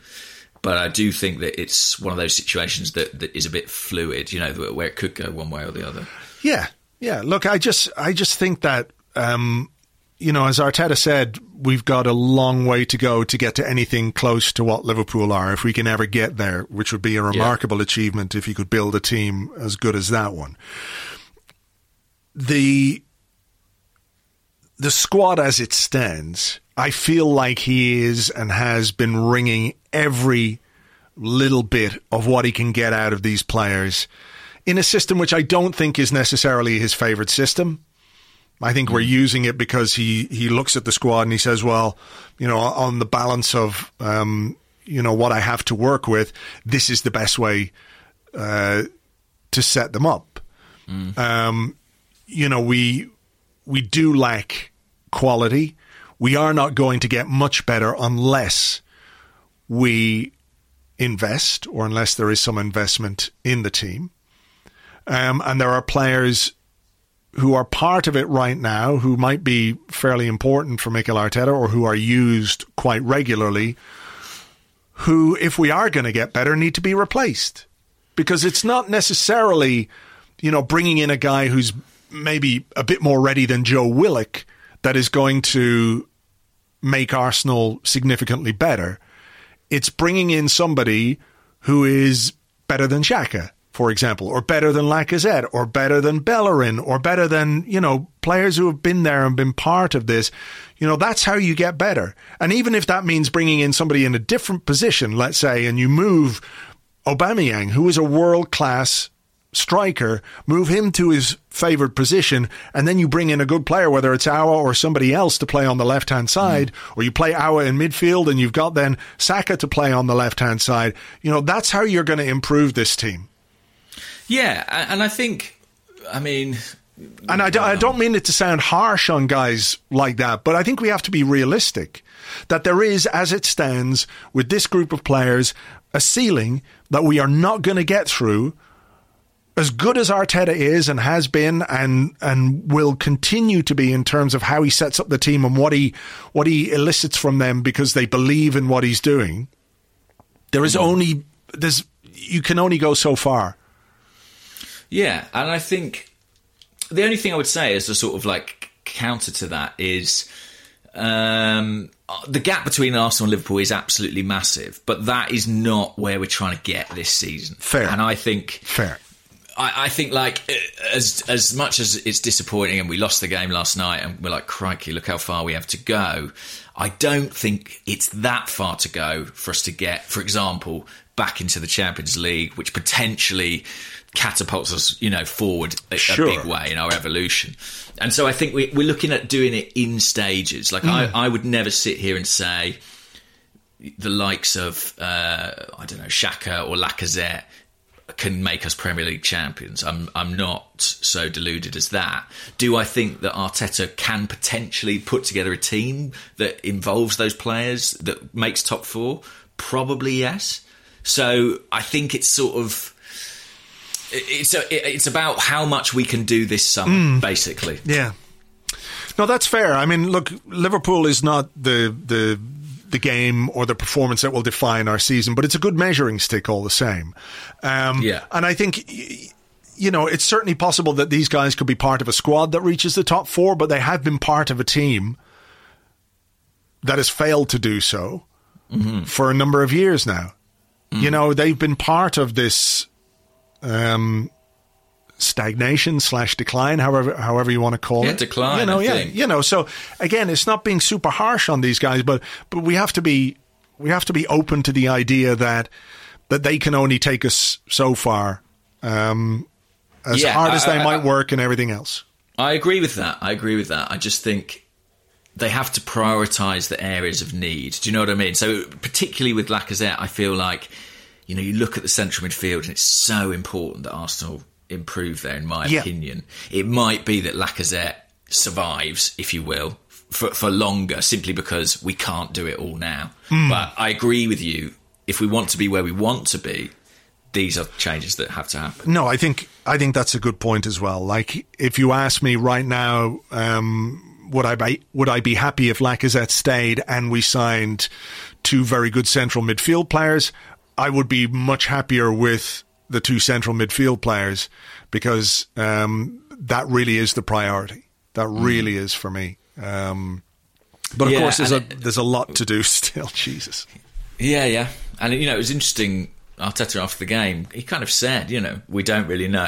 But I do think that it's one of those situations that, that is a bit fluid, you know, where it could go one way or the other. Yeah, yeah. Look, I just, I just think that... Um... You know, as Arteta said, we've got a long way to go to get to anything close to what Liverpool are, if we can ever get there, which would be a remarkable yeah. achievement if you could build a team as good as that one. The the squad as it stands, I feel like he is and has been wringing every little bit of what he can get out of these players in a system which I don't think is necessarily his favourite system. I think we're using it because he, he looks at the squad and he says, well, you know, on the balance of, um, you know, what I have to work with, this is the best way uh, to set them up. Mm. Um, you know, we we do lack quality. We are not going to get much better unless we invest, or unless there is some investment in the team. Um, and there are players... who are part of it right now, who might be fairly important for Mikel Arteta, or who are used quite regularly, who, if we are going to get better, need to be replaced. Because it's not necessarily, you know, bringing in a guy who's maybe a bit more ready than Joe Willock that is going to make Arsenal significantly better. It's bringing in somebody who is better than Xhaka, for example, or better than Lacazette, or better than Bellerin, or better than, you know, players who have been there and been part of this. You know, that's how you get better. And even if that means bringing in somebody in a different position, let's say, and you move Aubameyang, who is a world-class striker, move him to his favoured position, and then you bring in a good player, whether it's Aouar or somebody else, to play on the left-hand side, mm. or you play Aouar in midfield and you've got then Saka to play on the left-hand side. You know, that's how you're going to improve this team. Yeah, and I think, I mean... And I, do, I don't mean it to sound harsh on guys like that, but I think we have to be realistic that there is, as it stands, with this group of players, a ceiling that we are not going to get through. As good as Arteta is and has been and and will continue to be in terms of how he sets up the team and what he what he elicits from them because they believe in what he's doing, there is only there's you can only go so far. Yeah, and I think the only thing I would say is a sort of like counter to that is um, the gap between Arsenal and Liverpool is absolutely massive, but that is not where we're trying to get this season. Fair, and I think fair. I think, like, as as much as it's disappointing and we lost the game last night and we're like, crikey, look how far we have to go, I don't think it's that far to go for us to get, for example, back into the Champions League, which potentially catapults us, you know, forward a, sure. a big way in our evolution. And so I think we, we're looking at doing it in stages. Like, mm. I, I would never sit here and say the likes of, uh, I don't know, Xhaka or Lacazette can make us Premier League champions. I'm I'm not so deluded as that. Do I think that Arteta can potentially put together a team that involves those players, that makes top four? Probably yes. So I think it's sort of... It's, a, it's about how much we can do this summer, mm. basically. Yeah. No, that's fair. I mean, look, Liverpool is not the the... the game or the performance that will define our season, but it's a good measuring stick all the same. Um, yeah. And I think, you know, it's certainly possible that these guys could be part of a squad that reaches the top four, but they have been part of a team that has failed to do so mm-hmm. for a number of years now. Mm. You know, they've been part of this um, stagnation slash decline, however however you want to call yeah, it. Decline, you know, I yeah, think. You know, so again, it's not being super harsh on these guys, but but we have to be we have to be open to the idea that that they can only take us so far, um, as yeah, hard as I, they I, might I, work and everything else. I agree with that. I agree with that. I just think they have to prioritise the areas of need. Do you know what I mean? So particularly with Lacazette, I feel like, you know, you look at the central midfield and it's so important that Arsenal improve there, in my yeah. opinion. It might be that Lacazette survives, if you will, for, for longer, simply because we can't do it all now. Mm. But I agree with you, if we want to be where we want to be, these are changes that have to happen. No, I think I think that's a good point as well. Like, if you ask me right now, um, would I be, would I be happy if Lacazette stayed and we signed two very good central midfield players? I would be much happier with the two central midfield players, because um, that really is the priority. That really is for me. Um, but of yeah, course, there's a it, there's a lot to do still. Jesus. Yeah, yeah, and you know, it was interesting. Arteta after the game, he kind of said, you know, we don't really know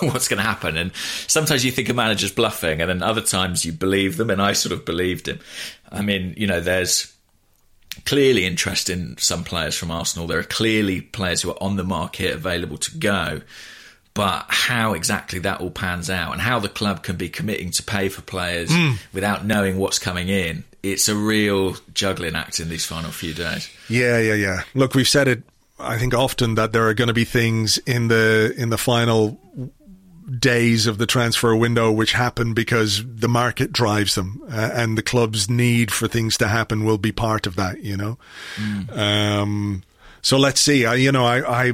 what's going to happen, and sometimes you think a manager's bluffing, and then other times you believe them. And I sort of believed him. I mean, you know, there's clearly interest in some players from Arsenal. There are clearly players who are on the market available to go, but how exactly that all pans out and how the club can be committing to pay for players mm. without knowing what's coming in, it's a real juggling act in these final few days. Yeah, yeah, yeah. Look, we've said it, I think, often that there are going to be things in the in the final days of the transfer window which happen because the market drives them, uh, and the club's need for things to happen will be part of that, you know. Mm. Um, so let's see. I, you know, I, I.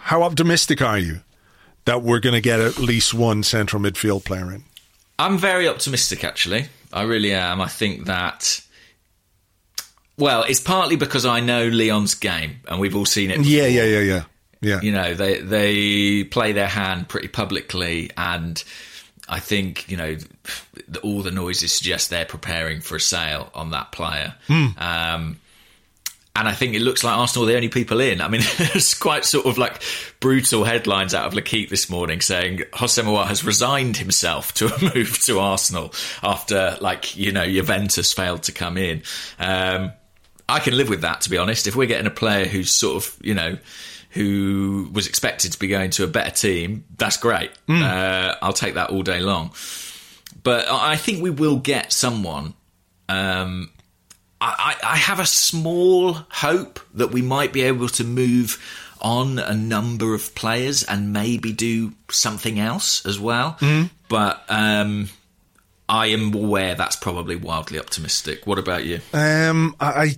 How optimistic are you that we're going to get at least one central midfield player in? I'm very optimistic, actually. I really am. I think that... Well, it's partly because I know Leon's game, and we've all seen it before. Yeah, yeah, yeah, yeah. Yeah. You know, they they play their hand pretty publicly, and I think, you know, the, all the noises suggest they're preparing for a sale on that player. Mm. Um, And I think it looks like Arsenal are the only people in. I mean, there's quite sort of like brutal headlines out of L'Equipe this morning saying Houssem Aouar has resigned himself to a move to Arsenal after, like, you know, Juventus failed to come in. Um, I can live with that, to be honest. If we're getting a player who's sort of, you know, who was expected to be going to a better team, that's great. Mm. Uh, I'll take that all day long. But I think we will get someone. Um, I, I have a small hope that we might be able to move on a number of players and maybe do something else as well. Mm. But um, I am aware that's probably wildly optimistic. What about you? Um, I,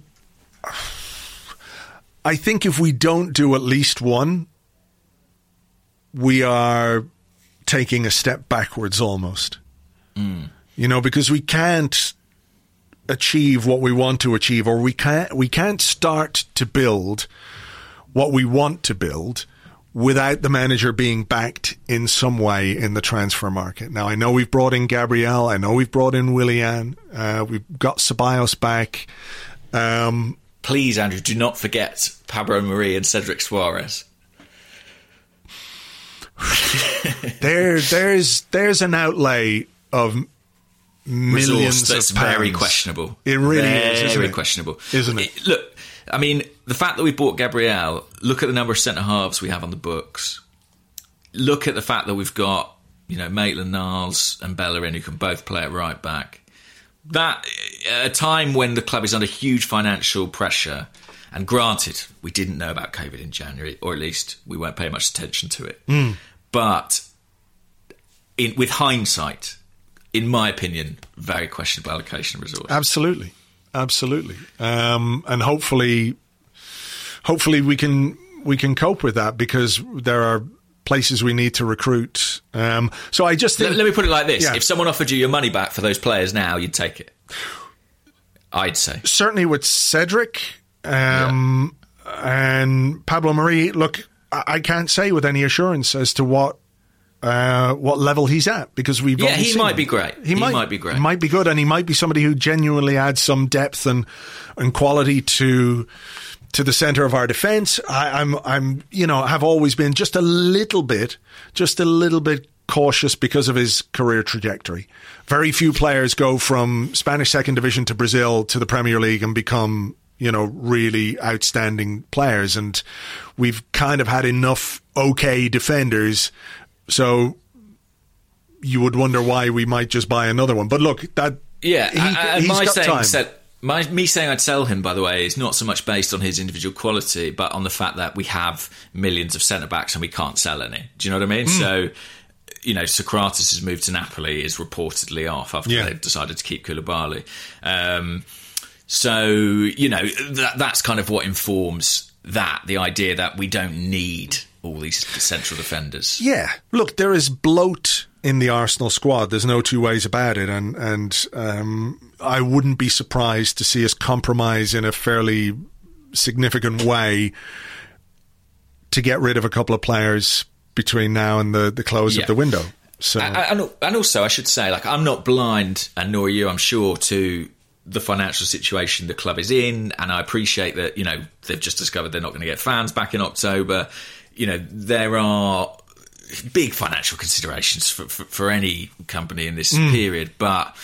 I think if we don't do at least one, we are taking a step backwards almost. Mm. You know, because we can't achieve what we want to achieve, or we can't we can't start to build what we want to build without the manager being backed in some way in the transfer market. Now, I know we've brought in Gabriel, I know we've brought in Willian, uh, we've got Ceballos back. Um, Please, Andrew, do not forget Pablo Mari and Cedric Suarez. there, there's there's an outlay of millions resource that's of pounds. Very questionable. It really very is, isn't very it? questionable, isn't it? it? Look, I mean, the fact that we bought Gabriel. Look at the number of centre halves we have on the books. Look at the fact that we've got, you know, Maitland-Niles and Bellerin, who can both play at right back. That at a time when the club is under huge financial pressure. And granted, we didn't know about COVID in January, or at least we weren't paying much attention to it. Mm. But in, with hindsight, in my opinion, very questionable allocation of resources. Absolutely, absolutely, um, and hopefully, hopefully we can we can cope with that, because there are places we need to recruit. Um, so I just think, let, let me put it like this: yeah. If someone offered you your money back for those players now, you'd take it. I'd say certainly with Cedric um, yeah. and Pablo Mari. Look, I can't say with any assurance as to what. Uh, what level he's at, because we've yeah he might him. be great he, he might, might be great might be good, and he might be somebody who genuinely adds some depth and and quality to to the centre of our defence. I'm I'm you know have always been just a little bit just a little bit cautious because of his career trajectory. Very few players go from Spanish second division to Brazil to the Premier League and become, you know, really outstanding players, and we've kind of had enough okay defenders. So you would wonder why we might just buy another one. But look, that yeah, he, I, I, he's my got saying time. Said, my, me saying I'd sell him, by the way, is not so much based on his individual quality, but on the fact that we have millions of centre-backs and we can't sell any. Do you know what I mean? Mm. So, you know, Sokratis' move to Napoli is reportedly off after yeah. they've decided to keep Koulibaly. Um, so, you know, that, that's kind of what informs that, the idea that we don't need all these central defenders. Yeah. Look, there is bloat in the Arsenal squad. There's no two ways about it. And and um, I wouldn't be surprised to see us compromise in a fairly significant way to get rid of a couple of players between now and the, the close yeah. of the window. So, and, and also, I should say, like, I'm not blind, and nor are you, I'm sure, to the financial situation the club is in. And I appreciate that, you know, they've just discovered they're not going to get fans back in October. You know, there are big financial considerations for, for, for any company in this mm. period. But,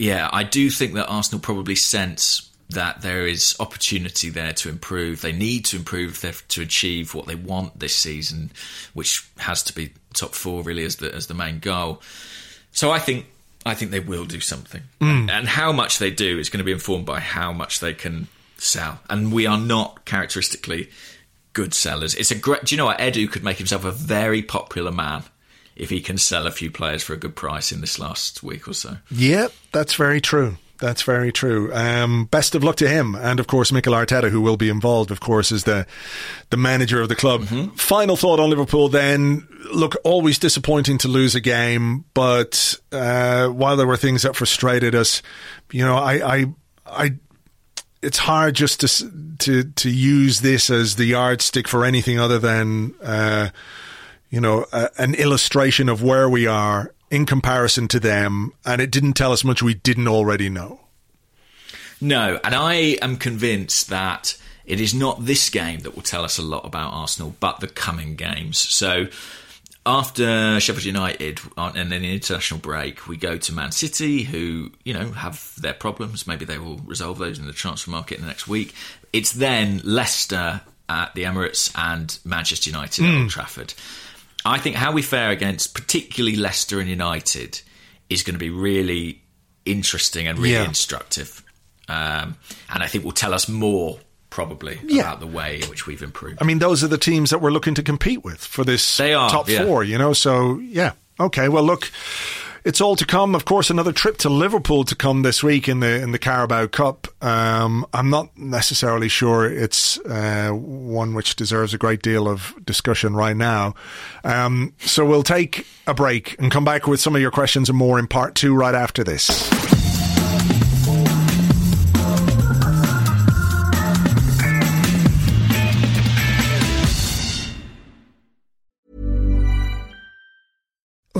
yeah, I do think that Arsenal probably sense that there is opportunity there to improve. They need to improve to achieve what they want this season, which has to be top four, really, as the, as the main goal. So I think... I think they will do something. Mm. And how much they do is going to be informed by how much they can sell. And we are not characteristically good sellers. It's a great, do you know what? Edu could make himself a very popular man if he can sell a few players for a good price in this last week or so. Yep, that's very true. That's very true. Um, best of luck to him. And, of course, Mikel Arteta, who will be involved, of course, is the the manager of the club. Mm-hmm. Final thought on Liverpool then. Look, always disappointing to lose a game. But uh, while there were things that frustrated us, you know, I, I, I, it's hard just to, to, to use this as the yardstick for anything other than, uh, you know, a, an illustration of where we are in comparison to them, and it didn't tell us much we didn't already know. No, and I am convinced that it is not this game that will tell us a lot about Arsenal, but the coming games. So after Sheffield United and then an international break, we go to Man City, who, you know, have their problems. Maybe they will resolve those in the transfer market in the next week. It's then Leicester at the Emirates and Manchester United mm. at Old Trafford. I think how we fare against particularly Leicester and United is going to be really interesting and really yeah. instructive. Um, and I think will tell us more, probably, yeah. about the way in which we've improved. I mean, those are the teams that we're looking to compete with for this they are, top yeah. four, you know? So, yeah. Okay, well, look, it's all to come. Of course, another trip to Liverpool to come this week in the in the Carabao Cup. Um, I'm not necessarily sure it's uh, one which deserves a great deal of discussion right now. Um, so we'll take a break and come back with some of your questions and more in part two right after this.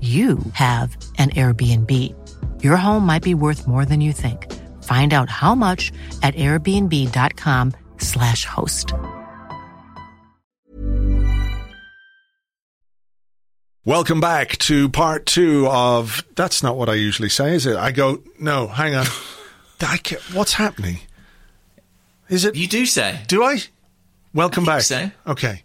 you have an Airbnb. Your home might be worth more than you think. Find out how much at airbnb.com slash host. Welcome back to part two of... That's not what I usually say, is it? I go, no, hang on. I can't, what's happening? Is it... You do say. Do I? Welcome I back. So. Okay.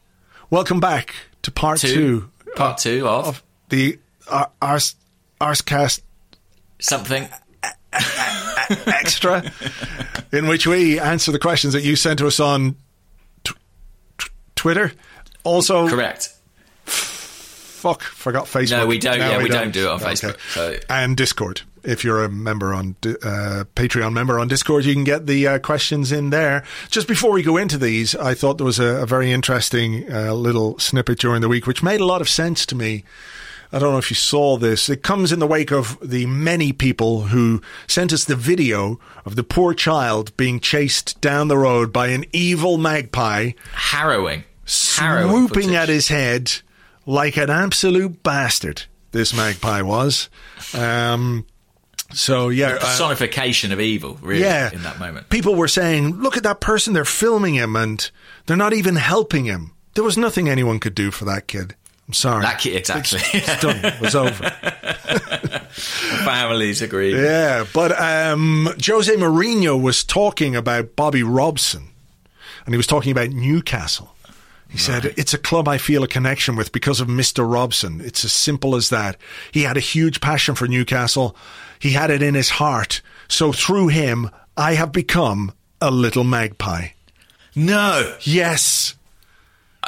Welcome back to part two. two part of, two of... of the... Ar- Ars- Arscast something extra in which we answer the questions that you sent to us on t- t- Twitter. Also correct. Fuck, forgot Facebook. No, we don't. No, yeah, we, we don't. don't do it on Facebook. Okay. So. And Discord. If you're a member on uh, Patreon member on Discord, you can get the uh, questions in there. Just before we go into these, I thought there was a, a very interesting uh, little snippet during the week, which made a lot of sense to me. I don't know if you saw this. It comes in the wake of the many people who sent us the video of the poor child being chased down the road by an evil magpie. Harrowing. Harrowing swooping footage. At his head like an absolute bastard, this magpie was. Um, so, yeah. The personification uh, of evil, really, yeah, in that moment. People were saying, look at that person, they're filming him and they're not even helping him. There was nothing anyone could do for that kid. I'm sorry. That kid, exactly. It's, it's done. It was over. Families agree. Yeah, but um, José Mourinho was talking about Bobby Robson, and he was talking about Newcastle. He right. said, it's a club I feel a connection with because of Mister Robson. It's as simple as that. He had a huge passion for Newcastle. He had it in his heart. So through him, I have become a little magpie. No. Yes.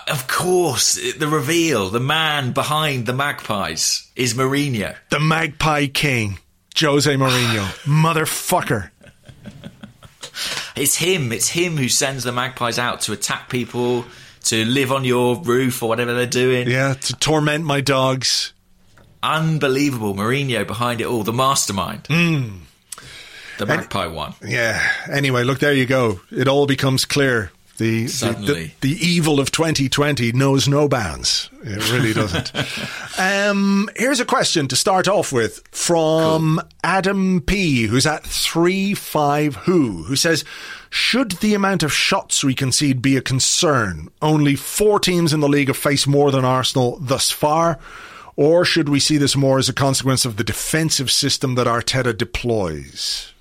Of course, the reveal, the man behind the magpies is Mourinho. The Magpie King, Jose Mourinho. Motherfucker. It's him. It's him who sends the magpies out to attack people, to live on your roof or whatever they're doing. Yeah, to torment my dogs. Unbelievable. Mourinho behind it all. The mastermind. Mm. The magpie Any- one. Yeah. Anyway, look, there you go. It all becomes clear. The, the, the evil of twenty twenty knows no bounds. It really doesn't. um, here's a question to start off with from cool. Adam P, who's at three five who, who says, should the amount of shots we concede be a concern? Only four teams in the league have faced more than Arsenal thus far. Or should we see this more as a consequence of the defensive system that Arteta deploys?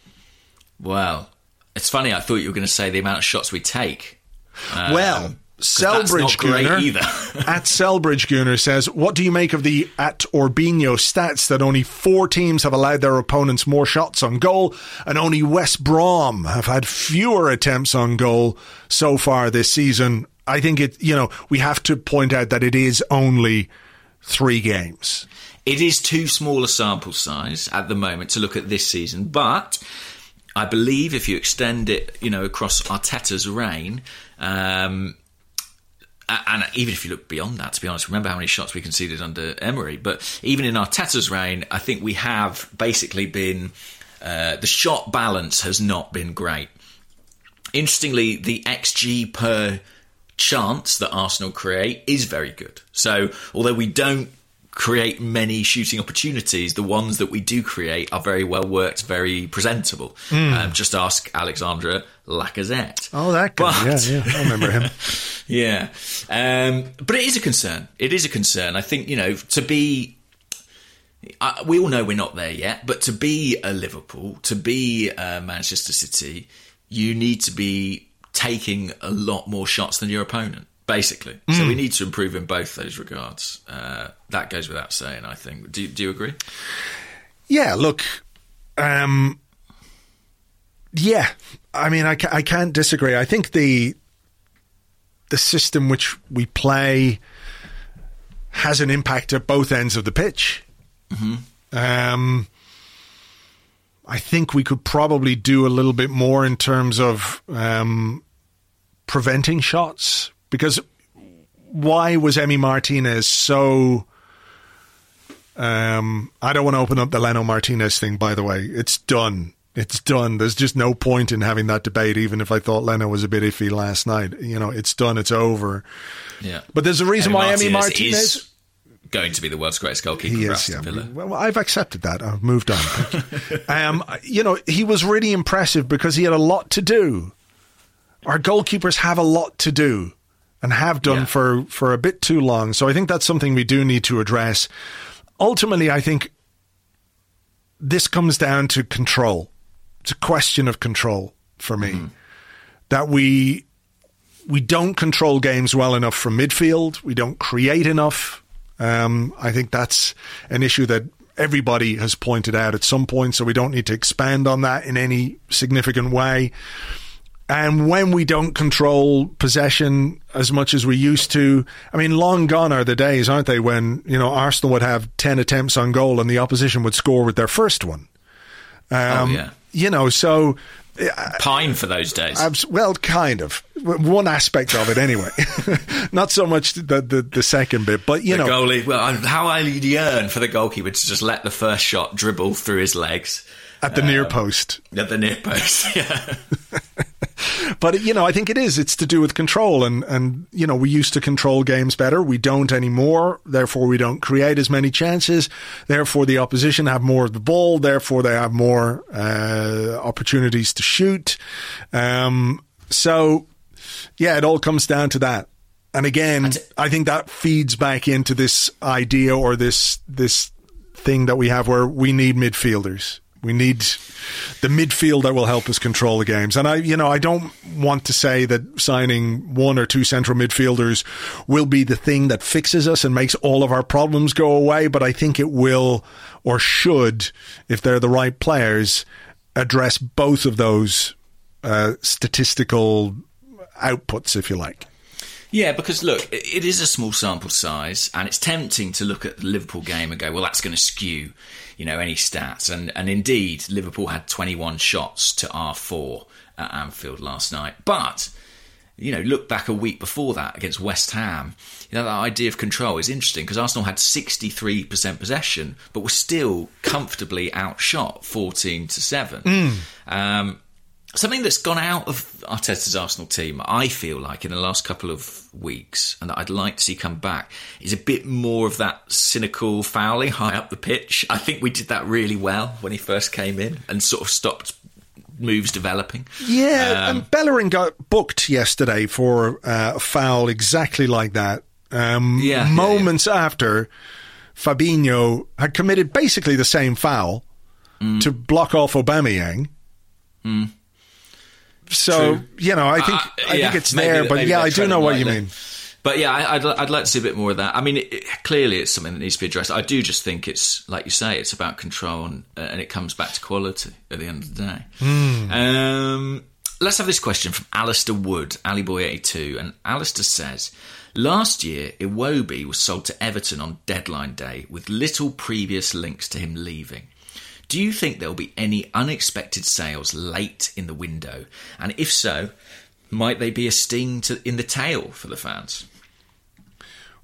Well, It's funny, I thought you were going to say the amount of shots we take. Um, well, Selbridge Gooner at Selbridge Gooner says, what do you make of the at Orbinho stats that only four teams have allowed their opponents more shots on goal and only West Brom have had fewer attempts on goal so far this season? I think it, you know, we have to point out that it is only three games. It is too small a sample size at the moment to look at this season, but I believe if you extend it, you know, across Arteta's reign, um, and even if you look beyond that, to be honest, remember how many shots we conceded under Emery, but even in Arteta's reign, I think we have basically been, uh, the shot balance has not been great. Interestingly, the X G per chance that Arsenal create is very good. So although we don't create many shooting opportunities, the ones that we do create are very well worked, very presentable. Mm. Um, just ask Alexandre Lacazette. Oh, that guy. But, yeah, yeah, I remember him. Yeah. Um, but it is a concern. It is a concern. I think, you know, to be... I, we all know we're not there yet, but to be a Liverpool, to be a Manchester City, you need to be taking a lot more shots than your opponent, basically. Mm. So we need to improve in both those regards. Uh, that goes without saying, I think. Do, do you agree? Yeah, look, um, yeah. I mean, I, ca- I can't disagree. I think the the system which we play has an impact at both ends of the pitch. Mm-hmm. Um, I think we could probably do a little bit more in terms of um, preventing shots. Because why was Emi Martinez so... Um, I don't want to open up the Leno Martinez thing, by the way. It's done. It's done. There's just no point in having that debate, even if I thought Leno was a bit iffy last night. You know, it's done. It's over. Yeah. But there's a reason Emi why Martinez Emi Martinez... Is going to be the world's greatest goalkeeper. He is, yeah. Villa. Well, I've accepted that. I've moved on. um, you know, he was really impressive because he had a lot to do. Our goalkeepers have a lot to do. And have done yeah. for, for a bit too long. So I think that's something we do need to address. Ultimately, I think this comes down to control. It's a question of control for me. Mm-hmm. That we we don't control games well enough from midfield. We don't create enough. Um, I think that's an issue that everybody has pointed out at some point, so we don't need to expand on that in any significant way. And when we don't control possession as much as we used to, I mean, long gone are the days, aren't they, when, you know, Arsenal would have ten attempts on goal and the opposition would score with their first one. Um, oh, yeah. You know, so... Pine for those days. Abs- well, kind of. One aspect of it, anyway. Not so much the, the the second bit, but, you the know... goalie, well, how I yearn for the goalkeeper to just let the first shot dribble through his legs. At the um, near post. At the near post, yeah. But, you know, I think it is. It's to do with control. And, and, you know, we used to control games better. We don't anymore. Therefore, we don't create as many chances. Therefore, the opposition have more of the ball. Therefore, they have more uh, opportunities to shoot. Um, so, yeah, it all comes down to that. And again, and t- I think that feeds back into this idea or this this thing that we have where we need midfielders. We need the midfield that will help us control the games. And I, you know, I don't want to say that signing one or two central midfielders will be the thing that fixes us and makes all of our problems go away. But I think it will or should, if they're the right players, address both of those uh, statistical outputs, if you like. Yeah, because look, it is a small sample size and it's tempting to look at the Liverpool game and go, well, that's going to skew, you know, any stats. And and indeed, Liverpool had twenty-one shots to our four at Anfield last night. But, you know, look back a week before that against West Ham, you know, that idea of control is interesting because Arsenal had sixty-three percent possession, but were still comfortably outshot fourteen to seven. Mm. Um Something that's gone out of Arteta's Arsenal team, I feel like, in the last couple of weeks, and that I'd like to see come back, is a bit more of that cynical fouling high up the pitch. I think we did that really well when he first came in and sort of stopped moves developing. Yeah, um, and Bellerin got booked yesterday for uh, a foul exactly like that. Um, yeah, moments yeah, yeah. after, Fabinho had committed basically the same foul mm. to block off Aubameyang. Mm. So, True. you know, I think uh, I yeah, think it's there, but yeah, I do know what you mean. But yeah, I, I'd I'd like to see a bit more of that. I mean, it, it, clearly it's something that needs to be addressed. I do just think it's, like you say, it's about control, and, uh, and it comes back to quality at the end of the day. Mm. Um, let's have this question from Alistair Wood, Alleyboy eighty-two. And Alistair says, last year, Iwobi was sold to Everton on deadline day with little previous links to him leaving. Do you think there will be any unexpected sales late in the window? And if so, might they be a sting to, in the tail for the fans?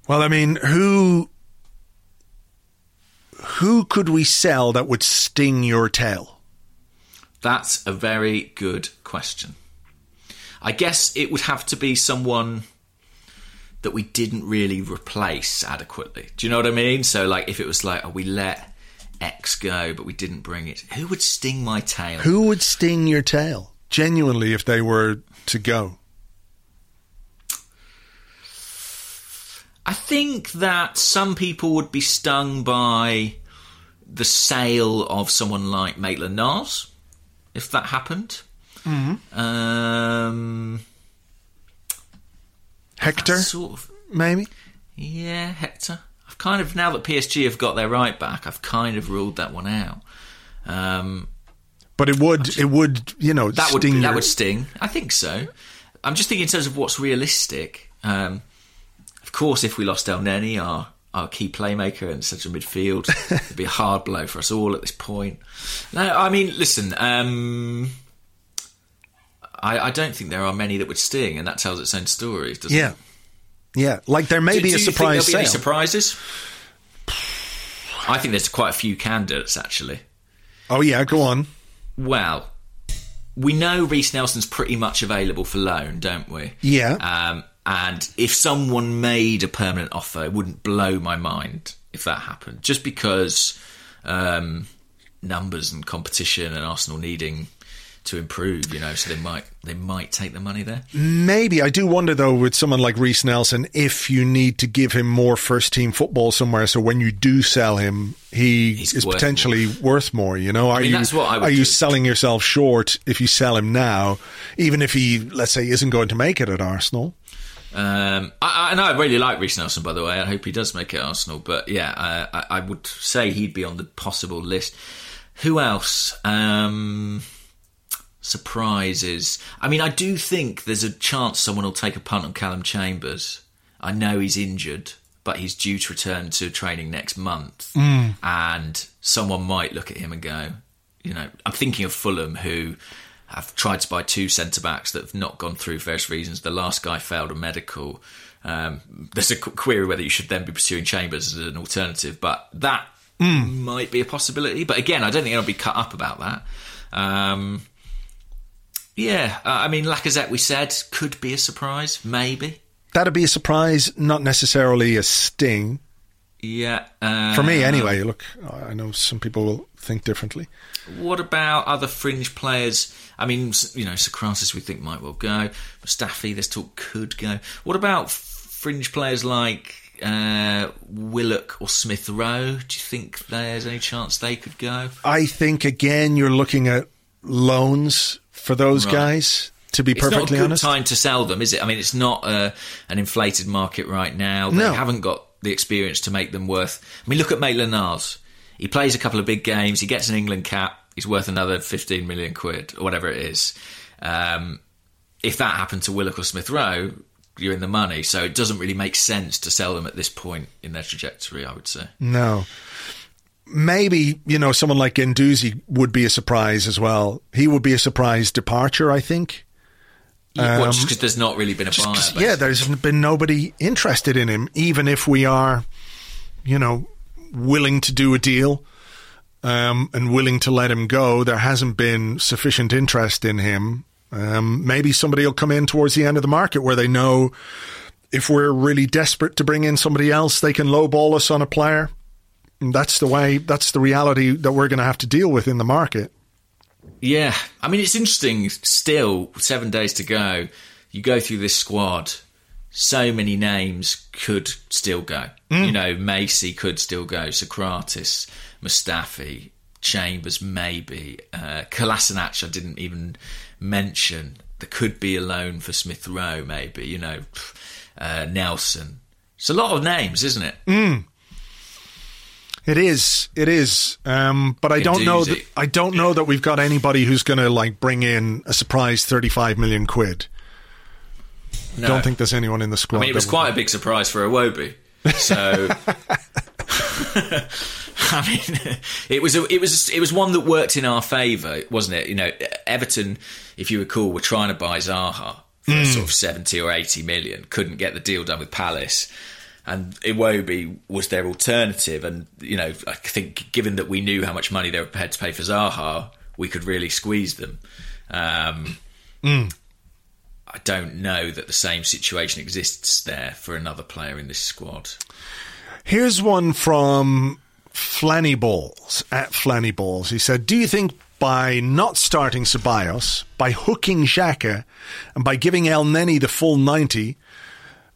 Well, I mean, who who could we sell that would sting your tail? That's a very good question. I guess it would have to be someone that we didn't really replace adequately. Do you know what I mean? So, like, if it was like, oh, we let X go, but we didn't bring it. Who would sting my tail? Who would sting your tail? Genuinely, if they were to go. I think that some people would be stung by the sale of someone like Maitland-Niles, if that happened. Mm-hmm. Um, Hector, sort of, maybe? Yeah, Hector. I've kind of, now that P S G have got their right back, I've kind of ruled that one out. Um, but it would, just, it would, you know, that sting. Would, your... That would sting. I think so. I'm just thinking in terms of what's realistic. Um, of course, if we lost Elneny, our our key playmaker in central midfield, it'd be a hard blow for us all at this point. No, I mean, listen. Um, I, I don't think there are many that would sting, and that tells its own story, doesn't yeah. it? Yeah, like there may do, be a surprise sale. Do you think there'll be any surprises? I think there's quite a few candidates, actually. Oh, yeah, go on. Well, we know Reece Nelson's pretty much available for loan, don't we? Yeah. Um, and if someone made a permanent offer, it wouldn't blow my mind if that happened. Just because um, numbers and competition and Arsenal needing to improve, you know, so they might they might take the money there. Maybe. I do wonder, though, with someone like Reece Nelson, if you need to give him more first-team football somewhere, so when you do sell him, he He's is worth potentially more. worth more, you know? Are I mean, you, that's what I would Are do. you selling yourself short if you sell him now, even if he, let's say, isn't going to make it at Arsenal? Um, I, I, and I really like Reece Nelson, by the way. I hope he does make it at Arsenal. But, yeah, I, I would say he'd be on the possible list. Who else? Um... Surprises. I mean, I do think there's a chance someone will take a punt on Callum Chambers. I know he's injured, but he's due to return to training next month. Mm. And someone might look at him and go, you know, I'm thinking of Fulham, who have tried to buy two centre-backs that have not gone through for various reasons. The last guy failed a medical. Um, there's a query whether you should then be pursuing Chambers as an alternative, but that mm. might be a possibility. But again, I don't think I'll be cut up about that. Um... Yeah, uh, I mean, Lacazette, we said, could be a surprise, maybe. That'd be a surprise, not necessarily a sting. Yeah. Uh, For me, anyway. Look, I know some people will think differently. What about other fringe players? I mean, you know, Socrates we think might well go. Mustafi, this talk could go. What about fringe players like uh, Willock or Smith Rowe? Do you think there's any chance they could go? I think, again, you're looking at loans for those right. guys, to be it's perfectly honest. It's not a good honest. time to sell them, is it? I mean, it's not uh, an inflated market right now. They no. haven't got the experience to make them worth... I mean, look at Maitland-Niles. He plays a couple of big games. He gets an England cap. He's worth another fifteen million quid or whatever it is. Um, if that happened to Willock or Smith Rowe, you're in the money. So it doesn't really make sense to sell them at this point in their trajectory, I would say. No. Maybe, you know, someone like Guendouzi would be a surprise as well. He would be a surprise departure, I think. Yeah, um, well, just because there's not really been a buyer. Yeah, there's been nobody interested in him, even if we are, you know, willing to do a deal um, and willing to let him go. There hasn't been sufficient interest in him. Um, maybe somebody will come in towards the end of the market where they know if we're really desperate to bring in somebody else, they can lowball us on a player. That's the way, that's the reality that we're going to have to deal with in the market. Yeah. I mean, it's interesting still, seven days to go, you go through this squad, so many names could still go. Mm. You know, Macy could still go, Socrates, Mustafi, Chambers maybe, uh, Kolasinac I didn't even mention, there could be a loan for Smith Rowe, maybe, you know, uh, Nelson. It's a lot of names, isn't it? Mm. It is. It is. Um, but I don't know that I don't know that we've got anybody who's going to like bring in a surprise thirty-five million quid. I no. don't think there's anyone in the squad. I mean, it was quite a big surprise for Iwobi. So I mean, it was a, it was it was one that worked in our favour, wasn't it? You know, Everton, if you recall, were trying to buy Zaha for mm. sort of seventy or eighty million, couldn't get the deal done with Palace. And Iwobi was their alternative. And, you know, I think given that we knew how much money they were prepared to pay for Zaha, we could really squeeze them. Um, mm. I don't know that the same situation exists there for another player in this squad. Here's one from Flannyballs, at Flannyballs. He said, do you think by not starting Ceballos, by hooking Xhaka, and by giving Elneny the full ninety...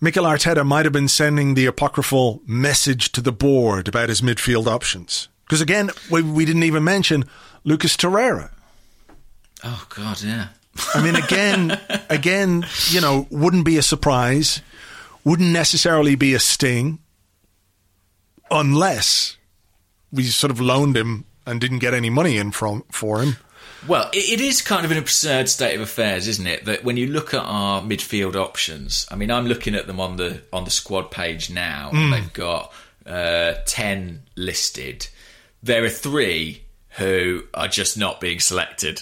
Mikel Arteta might have been sending the apocryphal message to the board about his midfield options? Because, again, we, we didn't even mention Lucas Torreira. Oh, God, yeah. I mean, again, again, you know, wouldn't be a surprise, wouldn't necessarily be a sting, unless we sort of loaned him and didn't get any money in from, for him. Well, it is kind of an absurd state of affairs, isn't it? That when you look at our midfield options, I mean, I'm looking at them on the on the squad page now, and mm. they've got uh, ten listed. There are three who are just not being selected.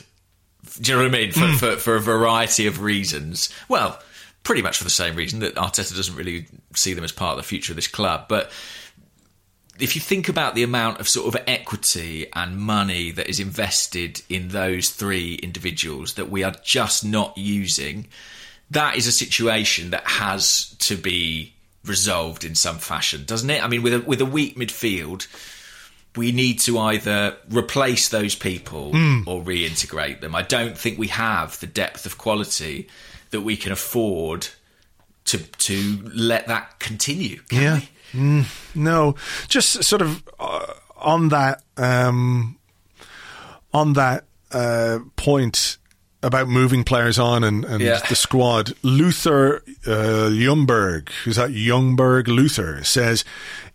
Do you know what I mean? For, mm. for, for a variety of reasons. Well, pretty much for the same reason that Arteta doesn't really see them as part of the future of this club, but... If you think about the amount of sort of equity and money that is invested in those three individuals that we are just not using, that is a situation that has to be resolved in some fashion, doesn't it? I mean, with a, with a weak midfield, we need to either replace those people mm. or reintegrate them. I don't think we have the depth of quality that we can afford to to let that continue, can yeah. we? Mm, no, just sort of uh, on that um, on that uh, point about moving players on and, and yeah. the squad. Luther uh, Ljungberg, who's that Ljungberg Luther, says,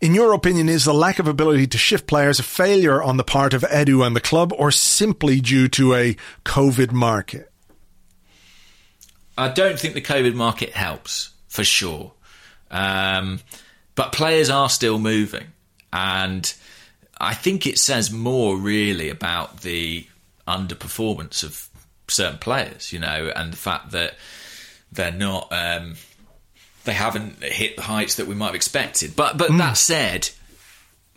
in your opinion, is the lack of ability to shift players a failure on the part of Edu and the club, or simply due to a COVID market? I don't think the COVID market helps, for sure. Um But players are still moving, and I think it says more really about the underperformance of certain players, you know, and the fact that they're not, um, they haven't hit the heights that we might have expected. But but mm. that said,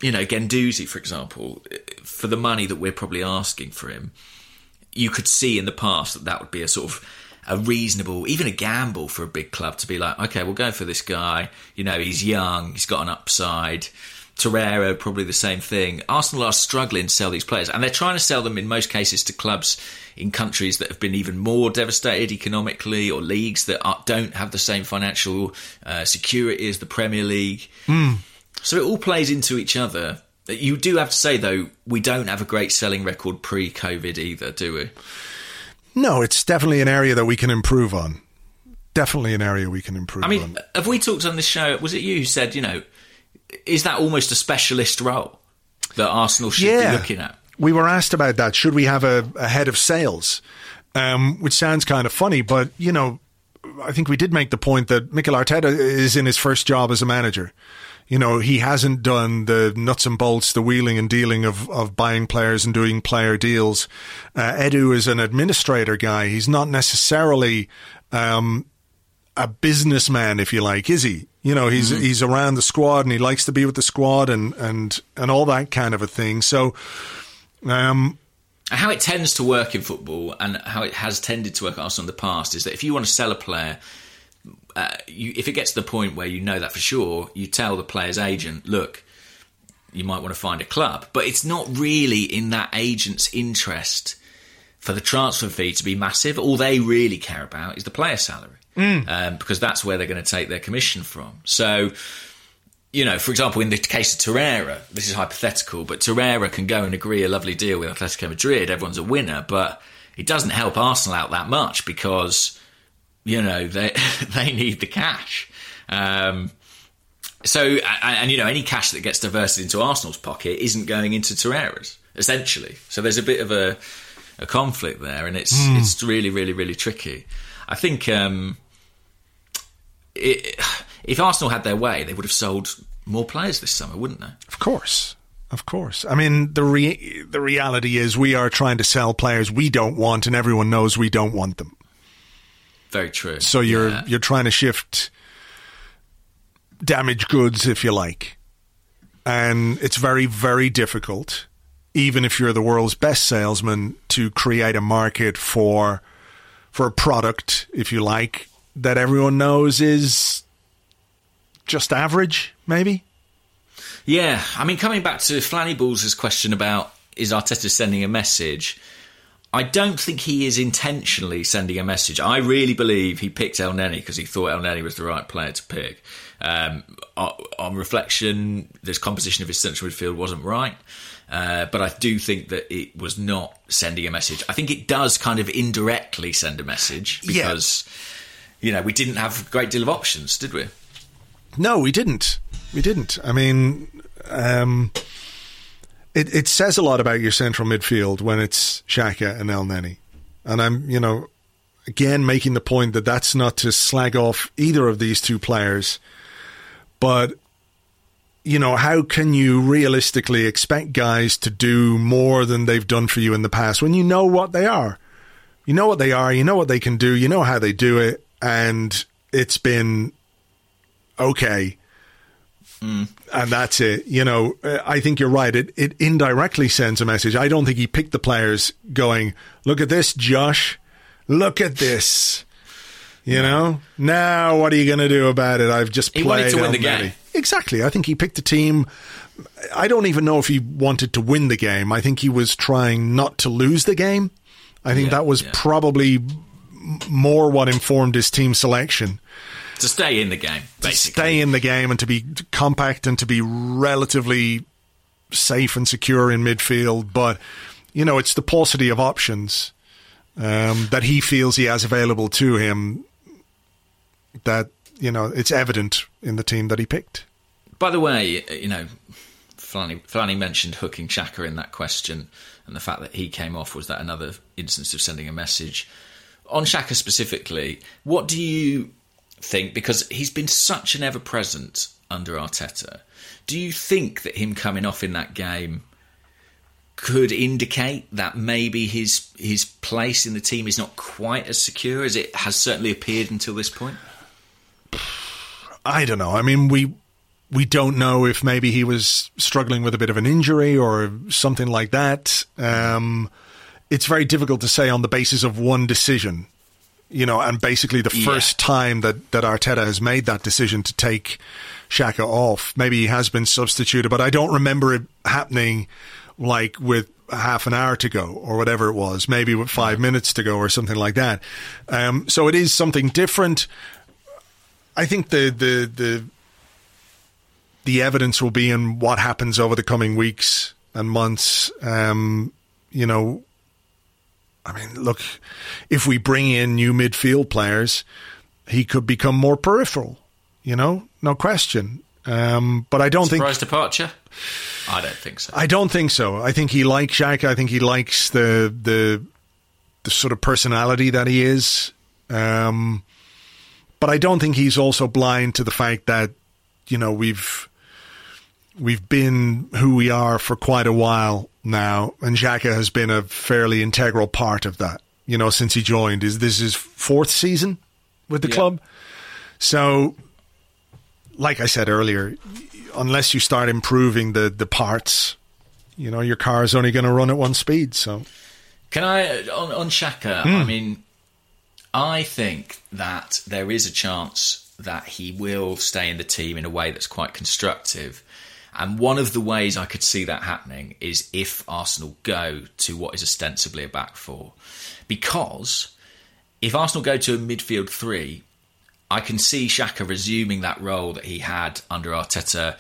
you know, Guendouzi, for example, for the money that we're probably asking for him, you could see in the past that that would be a sort of a reasonable, even a gamble for a big club to be like, okay, we'll go for this guy. You know, he's young, he's got an upside. Torreira, probably the same thing. Arsenal are struggling to sell these players, and they're trying to sell them in most cases to clubs in countries that have been even more devastated economically, or leagues that are, don't have the same financial uh, security as the Premier League. Mm. So it all plays into each other. You do have to say, though, we don't have a great selling record pre-COVID either, do we? No, it's definitely an area that we can improve on. Definitely an area we can improve on. I mean, on. Have we talked on this show, was it you who said, you know, is that almost a specialist role that Arsenal should yeah. be looking at? We were asked about that. Should we have a, a head of sales? Um, which sounds kind of funny, but, you know, I think we did make the point that Mikel Arteta is in his first job as a manager. You know, he hasn't done the nuts and bolts, the wheeling and dealing of, of buying players and doing player deals. Uh, Edu is an administrator guy. He's not necessarily um, a businessman, if you like, is he? You know, he's mm-hmm. he's around the squad and he likes to be with the squad and, and, and all that kind of a thing. So, um, how it tends to work in football and how it has tended to work at Arsenal in the past is that if you want to sell a player... Uh, you, if it gets to the point where you know that for sure, you tell the player's agent, look, you might want to find a club. But it's not really in that agent's interest for the transfer fee to be massive. All they really care about is the player salary, mm. um, because that's where they're going to take their commission from. So, you know, for example, in the case of Torreira, this is hypothetical, but Torreira can go and agree a lovely deal with Atletico Madrid. Everyone's a winner, but it doesn't help Arsenal out that much because, you know, they they need the cash. Um, so, and, and, you know, any cash that gets diverted into Arsenal's pocket isn't going into Torreira's, essentially. So there's a bit of a, a conflict there, and it's mm. it's really, really, really tricky. I think um, it, if Arsenal had their way, they would have sold more players this summer, wouldn't they? Of course. Of course. I mean, the re- the reality is we are trying to sell players we don't want, and everyone knows we don't want them. Very true. So you're yeah. you're trying to shift damaged goods, if you like. And it's very, very difficult, even if you're the world's best salesman, to create a market for for a product, if you like, that everyone knows is just average, maybe. Yeah, I mean, coming back to Flannyballs' question about is Arteta sending a message, I don't think he is intentionally sending a message. I really believe he picked Elneny because he thought Elneny was the right player to pick. Um, on reflection, this composition of his central midfield wasn't right, uh, but I do think that it was not sending a message. I think it does kind of indirectly send a message because, yeah. you know, we didn't have a great deal of options, did we? No, we didn't. We didn't. I mean, um, it, it says a lot about your central midfield when it's Xhaka and Elneny. And I'm, you know, again, making the point that that's not to slag off either of these two players. But, you know, how can you realistically expect guys to do more than they've done for you in the past when you know what they are? You know what they are, you know what they can do, you know how they do it, and it's been okay. Mm. And that's it. You know, I think you're right. It it indirectly sends a message. I don't think he picked the players going, look at this, Josh. Look at this. You know? Now what are you going to do about it? I've just played. He wanted to win the game. Exactly. I think he picked a team. I don't even know if he wanted to win the game. I think he was trying not to lose the game. I think yeah, that was yeah. probably more what informed his team selection. To stay in the game, basically. To stay in the game and to be compact and to be relatively safe and secure in midfield. But, you know, it's the paucity of options um, that he feels he has available to him that, you know, it's evident in the team that he picked. By the way, you know, Flanny, Flanny mentioned hooking Xhaka in that question, and the fact that he came off, was that another instance of sending a message? On Xhaka specifically, what do you think, because he's been such an ever-present under Arteta, do you think that him coming off in that game could indicate that maybe his his place in the team is not quite as secure as it has certainly appeared until this point? I don't know. I mean, we we don't know if maybe he was struggling with a bit of an injury or something like that. Um, it's very difficult to say on the basis of one decision. You know, and basically the yeah. first time that, that Arteta has made that decision to take Xhaka off, maybe he has been substituted, but I don't remember it happening like with half an hour to go or whatever it was, maybe with five minutes to go or something like that. Um, so it is something different. I think the, the the the evidence will be in what happens over the coming weeks and months. Um, you know, I mean, look, if we bring in new midfield players, he could become more peripheral, you know, no question. Um, but I don't think... Surprise departure? I don't think so. I don't think so. I think he likes Xhaka. I think he likes the the, the sort of personality that he is. Um, but I don't think he's also blind to the fact that, you know, we've we've been who we are for quite a while now, and Xhaka has been a fairly integral part of that, you know, since he joined. Is this his fourth season with the yeah. club? So, like I said earlier, unless you start improving the, the parts, you know, your car is only going to run at one speed. So, can I, on, on Xhaka, mm. I mean, I think that there is a chance that he will stay in the team in a way that's quite constructive. And one of the ways I could see that happening is if Arsenal go to what is ostensibly a back four. Because if Arsenal go to a midfield three, I can see Xhaka resuming that role that he had under Arteta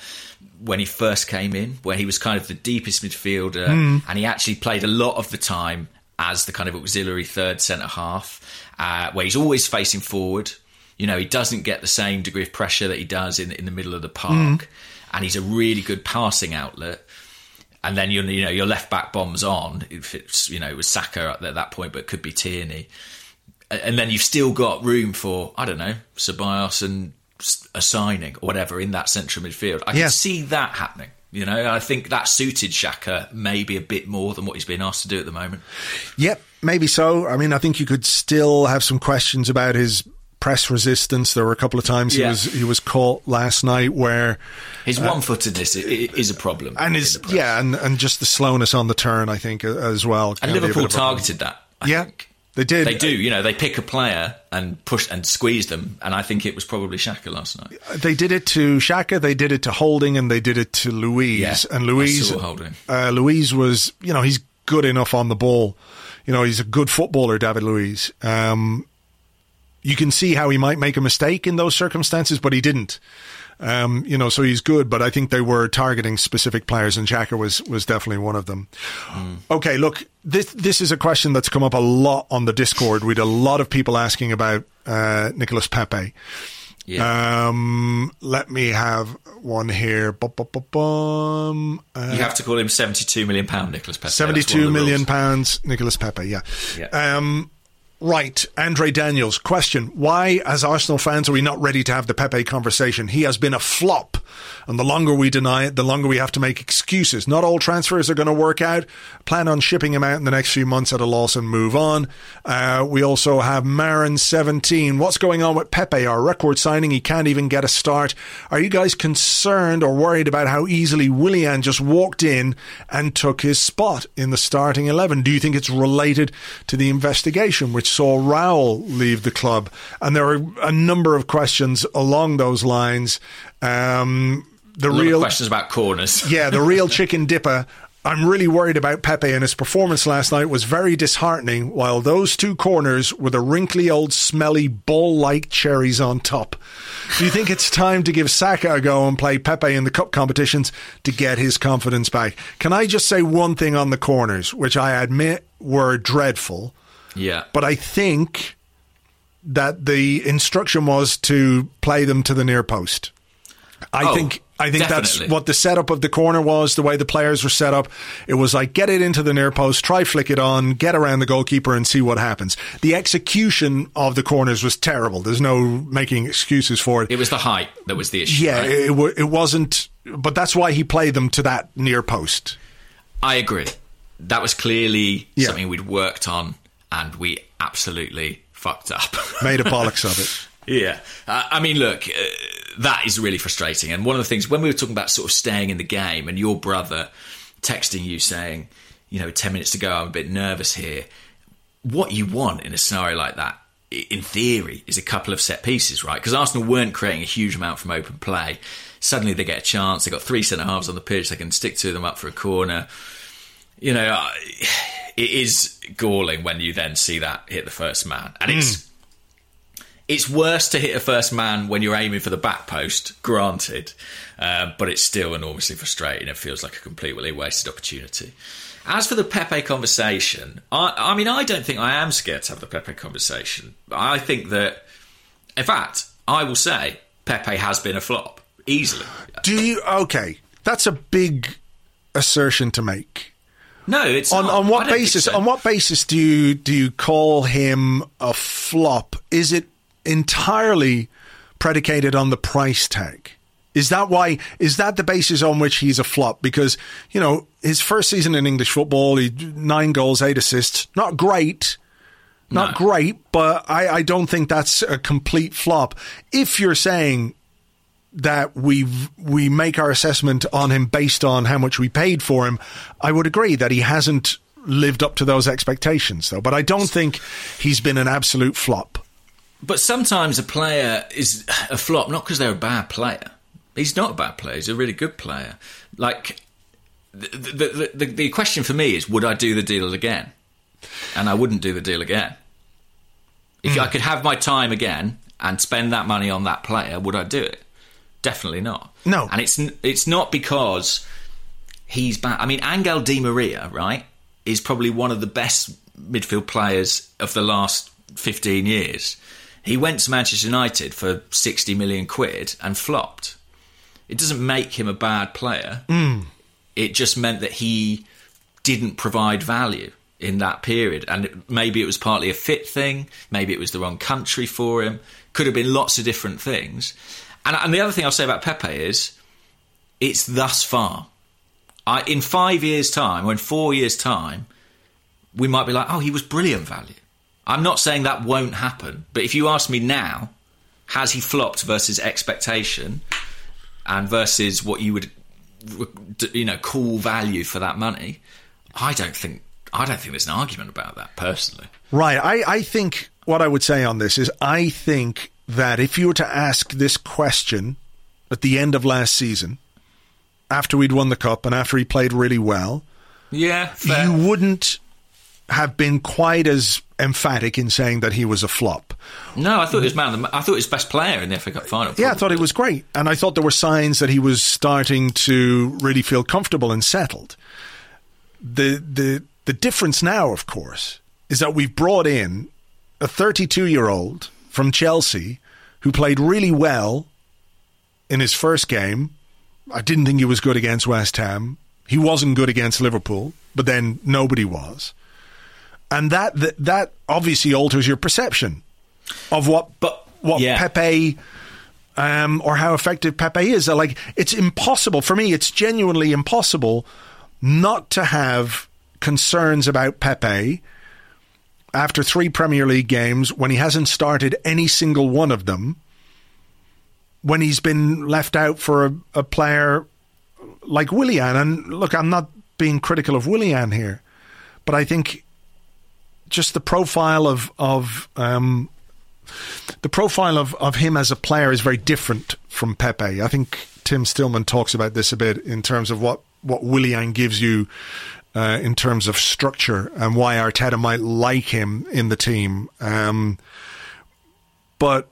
when he first came in, where he was kind of the deepest midfielder mm. and he actually played a lot of the time as the kind of auxiliary third centre-half, uh, where he's always facing forward. You know, he doesn't get the same degree of pressure that he does in, in the middle of the park. Mm. And he's a really good passing outlet. And then, you know, your left-back bombs on. If it's, you know, it was Saka at that point, but it could be Tierney. And then you've still got room for, I don't know, Ceballos and a signing or whatever in that central midfield. I yeah. can see that happening. You know, I think that suited Xhaka maybe a bit more than what he's being asked to do at the moment. Yep, maybe so. I mean, I think you could still have some questions about his press resistance. There were a couple of times yeah. he was he was caught last night where his uh, one-footedness is a problem, and his yeah, and, and just the slowness on the turn, I think, as well. And Liverpool targeted that. I yeah. think. They did. They do, you know, they pick a player and push and squeeze them. And I think it was probably Xhaka last night. They did it to Xhaka, they did it to Holding, and they did it to Luiz. Yeah, and Luiz, uh, Luiz was, you know, he's good enough on the ball. You know, he's a good footballer, David Luiz. Um, you can see how he might make a mistake in those circumstances, but he didn't. Um, you know, so he's good, but I think they were targeting specific players, and Xhaka was was definitely one of them. Mm. Okay, look, this this is a question that's come up a lot on the Discord. We had a lot of people asking about uh, Nicolas Pepe. Yeah. Um, let me have one here. Bum, bum, bum, bum. Uh, you have to call him seventy-two million pounds, Nicolas Pepe. seventy-two million pounds, Nicolas Pepe, yeah. yeah. Um, Right, Andre Daniels, question. Why, as Arsenal fans, are we not ready to have the Pepe conversation? He has been a flop, and the longer we deny it, the longer we have to make excuses. Not all transfers are going to work out. Plan on shipping him out in the next few months at a loss and move on. Uh, we also have Marin seventeen. What's going on with Pepe? Our record signing, he can't even get a start. Are you guys concerned or worried about how easily Willian just walked in and took his spot in the starting eleven? Do you think it's related to the investigation, which saw Raul leave the club? And there are a number of questions along those lines. Um, the a lot real of questions about corners. Yeah, the real chicken dipper. I'm really worried about Pepe, and his performance last night was very disheartening, while those two corners were the wrinkly old smelly ball-like cherries on top. Do you think it's time to give Saka a go and play Pepe in the cup competitions to get his confidence back? Can I just say one thing on the corners, which I admit were dreadful? Yeah. But I think that the instruction was to play them to the near post. I oh, think I think definitely. That's what the setup of the corner was, the way the players were set up. It was like, get it into the near post, try flick it on, get around the goalkeeper and see what happens. The execution of the corners was terrible. There's no making excuses for it. It was the height that was the issue. Yeah, right? it, w- it wasn't. But that's why he played them to that near post. I agree. That was clearly yeah. something we'd worked on. And we absolutely fucked up. Made a bollocks of it. Yeah. Uh, I mean, look, uh, that is really frustrating. And one of the things, when we were talking about sort of staying in the game and your brother texting you saying, you know, ten minutes to go, I'm a bit nervous here. What you want in a scenario like that, in theory, is a couple of set pieces, right? Because Arsenal weren't creating a huge amount from open play. Suddenly they get a chance. They've got three centre-halves on the pitch. They can stick two of them up for a corner. You know... I, It is galling when you then see that hit the first man. And it's mm. it's worse to hit a first man when you're aiming for the back post, granted. Uh, but it's still enormously frustrating. It feels like a completely wasted opportunity. As for the Pepe conversation, I, I mean, I don't think I am scared to have the Pepe conversation. I think that, in fact, I will say Pepe has been a flop, easily. Do you? Okay, that's a big assertion to make. No, it's on, not. On what basis? So. On what basis do you do you call him a flop? Is it entirely predicated on the price tag? Is that why? Is that the basis on which he's a flop? Because, you know, his first season in English football, he nine goals, eight assists, not great, not no. great, but I, I don't think that's a complete flop. If you're saying that we we make our assessment on him based on how much we paid for him, I would agree that he hasn't lived up to those expectations, though. But I don't think he's been an absolute flop. But sometimes a player is a flop, not because they're a bad player. He's not a bad player. He's a really good player. Like, the, the, the, the question for me is, would I do the deal again? And I wouldn't do the deal again. If mm. I could have my time again and spend that money on that player, would I do it? Definitely not. No. And it's it's not because he's bad. I mean, Angel Di Maria, right, is probably one of the best midfield players of the last fifteen years. He went to Manchester United for sixty million quid and flopped. It doesn't make him a bad player. Mm. It just meant that he didn't provide value in that period. And maybe it was partly a fit thing. Maybe it was the wrong country for him. Could have been lots of different things. And, and the other thing I'll say about Pepe is it's thus far. I, in five years' time, or in four years' time, we might be like, oh, he was brilliant value. I'm not saying that won't happen. But if you ask me now, has he flopped versus expectation and versus what you would, you know, call value for that money, I don't think I don't think there's an argument about that personally. Right. I, I think what I would say on this is I think that if you were to ask this question at the end of last season, after we'd won the cup and after he played really well, yeah, fair. You wouldn't have been quite as emphatic in saying that he was a flop. No, I thought he was man. I thought he was best player in the F A Cup final. Probably. Yeah, I thought he was great, and I thought there were signs that he was starting to really feel comfortable and settled. The the the difference now, of course, is that we've brought in a thirty-two-year-old from Chelsea who played really well in his first game. I didn't think he was good against West Ham. He wasn't good against Liverpool, but then nobody was. And that, that that obviously alters your perception of what but, what yeah. Pepe um, or how effective Pepe is. Like, it's impossible for me. It's genuinely impossible not to have concerns about Pepe after three Premier League games when he hasn't started any single one of them. When he's been left out for a, a player like Willian, and look, I'm not being critical of Willian here, but I think just the profile of of um, the profile of, of him as a player is very different from Pepe. I think Tim Stillman talks about this a bit in terms of what what Willian gives you uh, in terms of structure and why Arteta might like him in the team, um, but.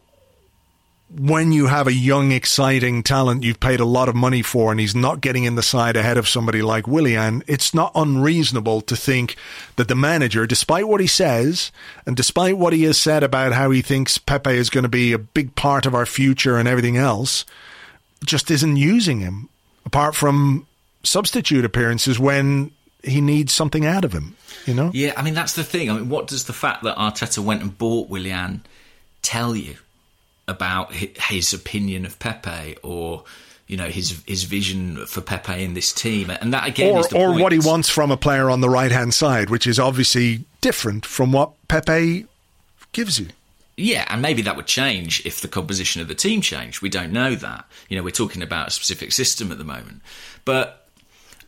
When you have a young, exciting talent you've paid a lot of money for and he's not getting in the side ahead of somebody like Willian, it's not unreasonable to think that the manager, despite what he says and despite what he has said about how he thinks Pepe is going to be a big part of our future and everything else, just isn't using him, apart from substitute appearances when he needs something out of him, you know? Yeah, I mean, that's the thing. I mean, what does the fact that Arteta went and bought Willian tell you about his opinion of Pepe, or, you know, his his vision for Pepe in this team? And that, again, or, is the or point. What he wants from a player on the right-hand side, which is obviously different from what Pepe gives you. Yeah, and maybe that would change if the composition of the team changed. We don't know that. You know, we're talking about a specific system at the moment. But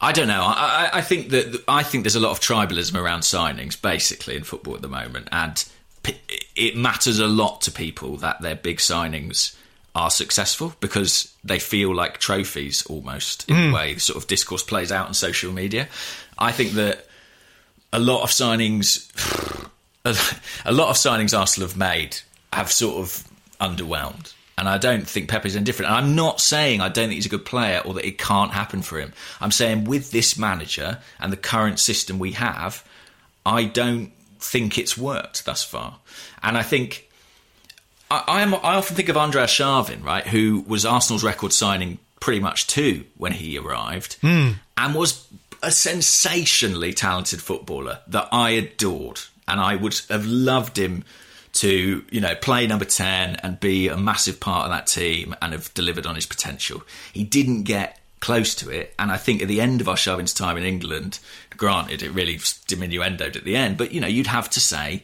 I don't know. I, I think that I think there's a lot of tribalism around signings, basically, in football at the moment, and it matters a lot to people that their big signings are successful because they feel like trophies almost in mm. the way the sort of discourse plays out on social media. I think that a lot of signings, a lot of signings Arsenal have made have sort of underwhelmed. And I don't think Pepe's indifferent. And I'm not saying I don't think he's a good player or that it can't happen for him. I'm saying with this manager and the current system we have, I don't think it's worked thus far. And I think I, I, am, I often think of Andreas Sharvin, right, who was Arsenal's record signing pretty much too when he arrived mm. and was a sensationally talented footballer that I adored, and I would have loved him to, you know, play number ten and be a massive part of that team and have delivered on his potential. He didn't get close to it, and I think at the end of Arshavin's time in England, granted it really diminuendoed at the end, but, you know, you'd have to say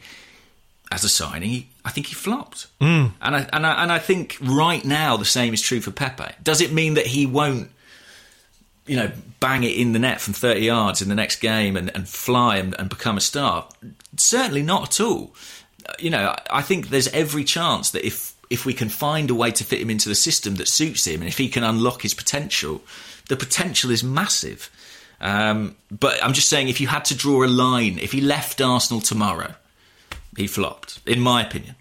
as a signing, I think he flopped. Mm. And I and I and I think right now the same is true for Pepe. Does it mean that he won't, you know, bang it in the net from thirty yards in the next game and, and fly and, and become a star? Certainly not at all. You know, I think there's every chance that if if we can find a way to fit him into the system that suits him, and if he can unlock his potential, the potential is massive. Um, but I'm just saying, if you had to draw a line, if he left Arsenal tomorrow, he flopped, in my opinion.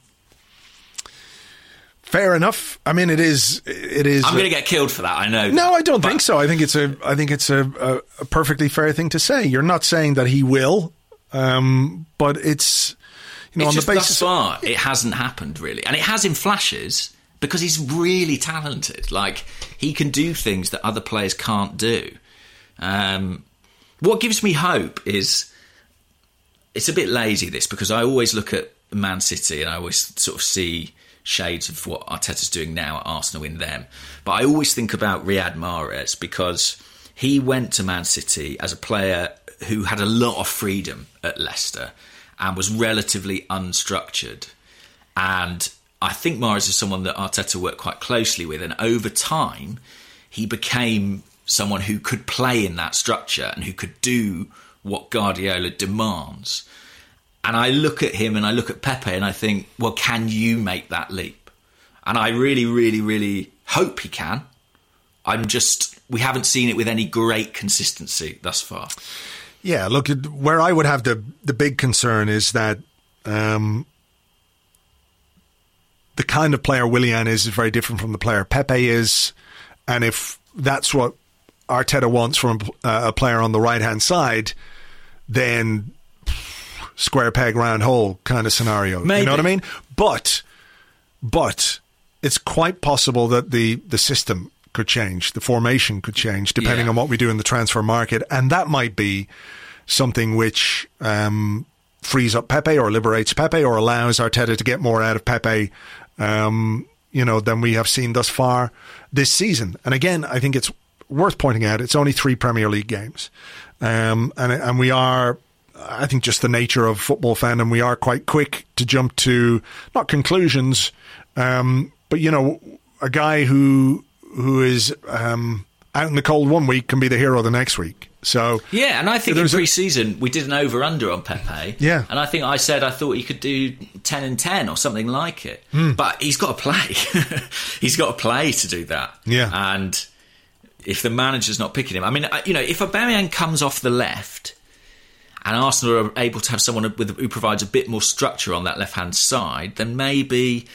Fair enough. I mean, it is. It is. I'm going to get killed for that. I know. No, I don't but, think so. I think it's a. I think it's a, a perfectly fair thing to say. You're not saying that he will. Um, but it's, you know, it's on just the basis thus far, it hasn't happened really, and it has in flashes because he's really talented. Like, he can do things that other players can't do. Um, what gives me hope is, it's a bit lazy this, because I always look at Man City and I always sort of see shades of what Arteta's doing now at Arsenal in them. But I always think about Riyad Mahrez, because he went to Man City as a player who had a lot of freedom at Leicester and was relatively unstructured. And I think Mahrez is someone that Arteta worked quite closely with. And over time, he became someone who could play in that structure and who could do what Guardiola demands. And I look at him and I look at Pepe and I think, well, can you make that leap? And I really, really, really hope he can. I'm just, we haven't seen it with any great consistency thus far. Yeah, look, where I would have the, the big concern is that um, the kind of player Willian is is very different from the player Pepe is. And if that's what Arteta wants from a, a player on the right-hand side, then square peg, round hole kind of scenario. Maybe. You know what I mean? But but it's quite possible that the, the system could change, the formation could change, depending yeah. on what we do in the transfer market. And that might be something which um, frees up Pepe or liberates Pepe or allows Arteta to get more out of Pepe um, you know, than we have seen thus far this season. And again, I think it's worth pointing out, it's only three Premier League games. Um, and and we are... I think just the nature of football fandom, we are quite quick to jump to, not conclusions, um, but, you know, a guy who who is um, out in the cold one week can be the hero the next week. So yeah, and I think in pre-season, a- we did an over-under on Pepe. Yeah. And I think I said I thought he could do ten and ten or something like it. Mm. But he's got to play. He's got to play to do that. Yeah. And if the manager's not picking him, I mean, you know, if Aubameyang comes off the left... and Arsenal are able to have someone with, who provides a bit more structure on that left-hand side, then maybe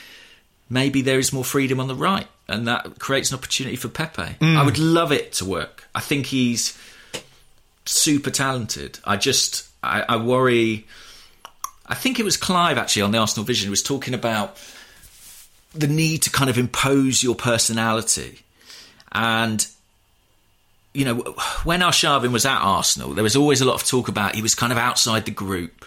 maybe there is more freedom on the right, and that creates an opportunity for Pepe. Mm. I would love it to work. I think he's super talented. I just, I, I worry... I think it was Clive, actually, on the Arsenal Vision, who was talking about the need to kind of impose your personality. And... you know, when Arshavin was at Arsenal, there was always a lot of talk about he was kind of outside the group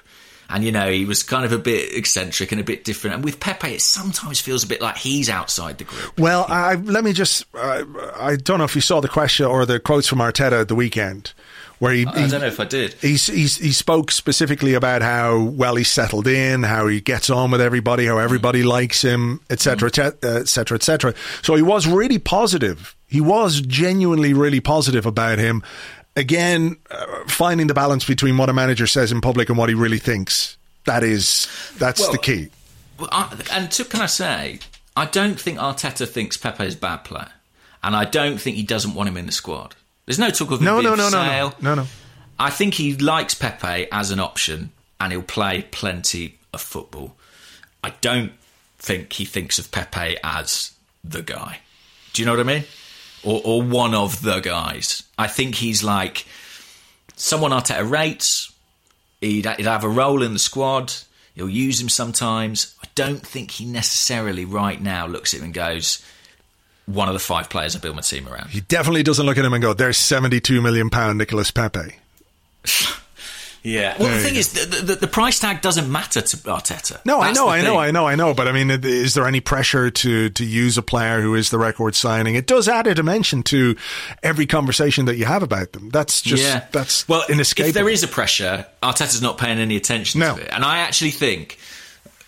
and, you know, he was kind of a bit eccentric and a bit different. And with Pepe, it sometimes feels a bit like he's outside the group. Well, I, let me just... I, I don't know if you saw the question or the quotes from Arteta at the weekend where he... I, I don't know if I did. He, he, he spoke specifically about how well he's settled in, how he gets on with everybody, how everybody likes him, et cetera, et cetera, et cetera. So he was really positive. He was genuinely really positive about him. Again, uh, finding the balance between what a manager says in public and what he really thinks. That is, that's well, the key. Well, I, and to, can I say, I don't think Arteta thinks Pepe's a bad player. And I don't think he doesn't want him in the squad. There's no talk of him no, being no, no, for sale. No, no, no, no. I think he likes Pepe as an option and he'll play plenty of football. I don't think he thinks of Pepe as the guy. Do you know what I mean? Or, or one of the guys. I think he's like someone Arteta rates. He'd, he'd have a role in the squad. He'll use him sometimes. I don't think he necessarily right now looks at him and goes, one of the five players I build my team around. He definitely doesn't look at him and go, there's seventy-two million pounds Nicolas Pepe. Yeah. Well, there the thing go. is, the, the, the price tag doesn't matter to Arteta. No, That's I know, I know, I know, I know. But I mean, is there any pressure to to use a player who is the record signing? It does add a dimension to every conversation that you have about them. That's just yeah. that's well, inescapable. If there is a pressure, Arteta's not paying any attention no. to it. And I actually think,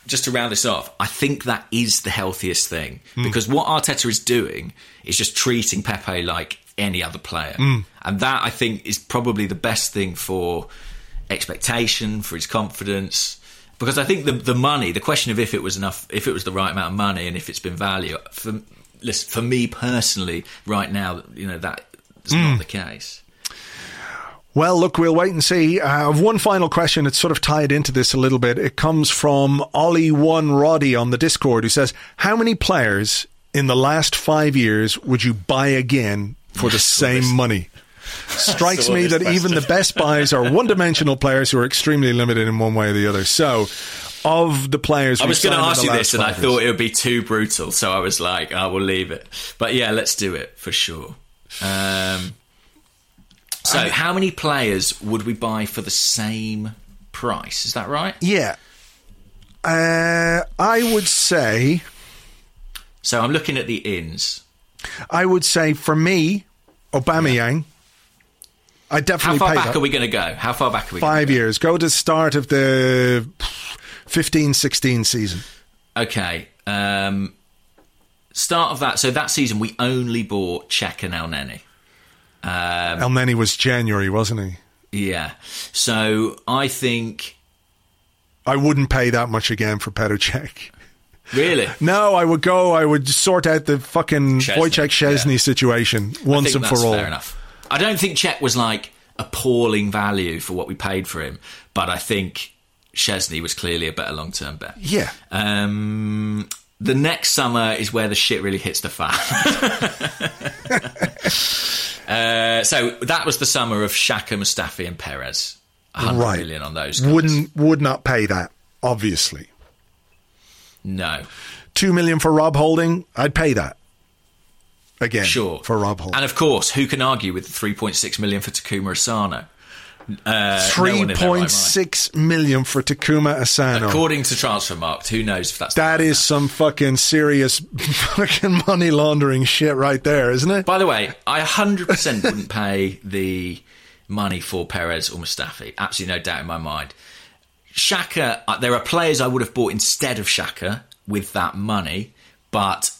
just to round this off, I think that is the healthiest thing mm. because what Arteta is doing is just treating Pepe like any other player, mm. and that I think is probably the best thing for expectation, for his confidence, because I think the the money, the question of if it was enough, if it was the right amount of money, and if it's been value for listen, for me personally, right now, you know, that is mm. not the case. Well, look, we'll wait and see. I uh, have one final question that's sort of tied into this a little bit. It comes from Ollie one Roddy on the Discord, who says, "How many players in the last five years would you buy again for the same money?" Strikes me that question. Even the best buys are one-dimensional players who are extremely limited in one way or the other. So, of the players, I was going to ask you this, and I thought it would be too brutal, so I was like, I will leave it. But yeah, let's do it for sure. Um, so, I mean, how many players would we buy for the same price? Is that right? Yeah, uh, I would say. So I'm looking at the ins. I would say for me, Aubameyang. Yeah. I definitely. How far back up. Are we going to go? How far back are we? Five go? years. Go to the start of the fifteen sixteen season. Okay. Um, start of that. So that season we only bought Xhaka and Elneny. Um, Elneny was January, wasn't he? Yeah. So I think I wouldn't pay that much again for Petr Cech. Really? No, I would go. I would sort out the fucking Wojciech Szczesny yeah. situation once I think and that's for all. Fair enough. I don't think Cech was like appalling value for what we paid for him, but I think Szczesny was clearly a better long-term bet. Yeah. Um, the next summer is where the shit really hits the fan. uh, so that was the summer of Xhaka, Mustafi, and Perez. one hundred right. million on those guys. Wouldn't would not pay that, obviously. No. Two million for Rob Holding, I'd pay that. Again, sure. For Rob Holding. And of course, who can argue with the three point six million for Takuma Asano? Uh, three point six no million for Takuma Asano. According to Transfermarkt, who knows if that's... That is some fucking serious fucking money laundering shit right there, isn't it? By the way, I one hundred percent wouldn't pay the money for Perez or Mustafi. Absolutely no doubt in my mind. Xhaka, there are players I would have bought instead of Xhaka with that money, but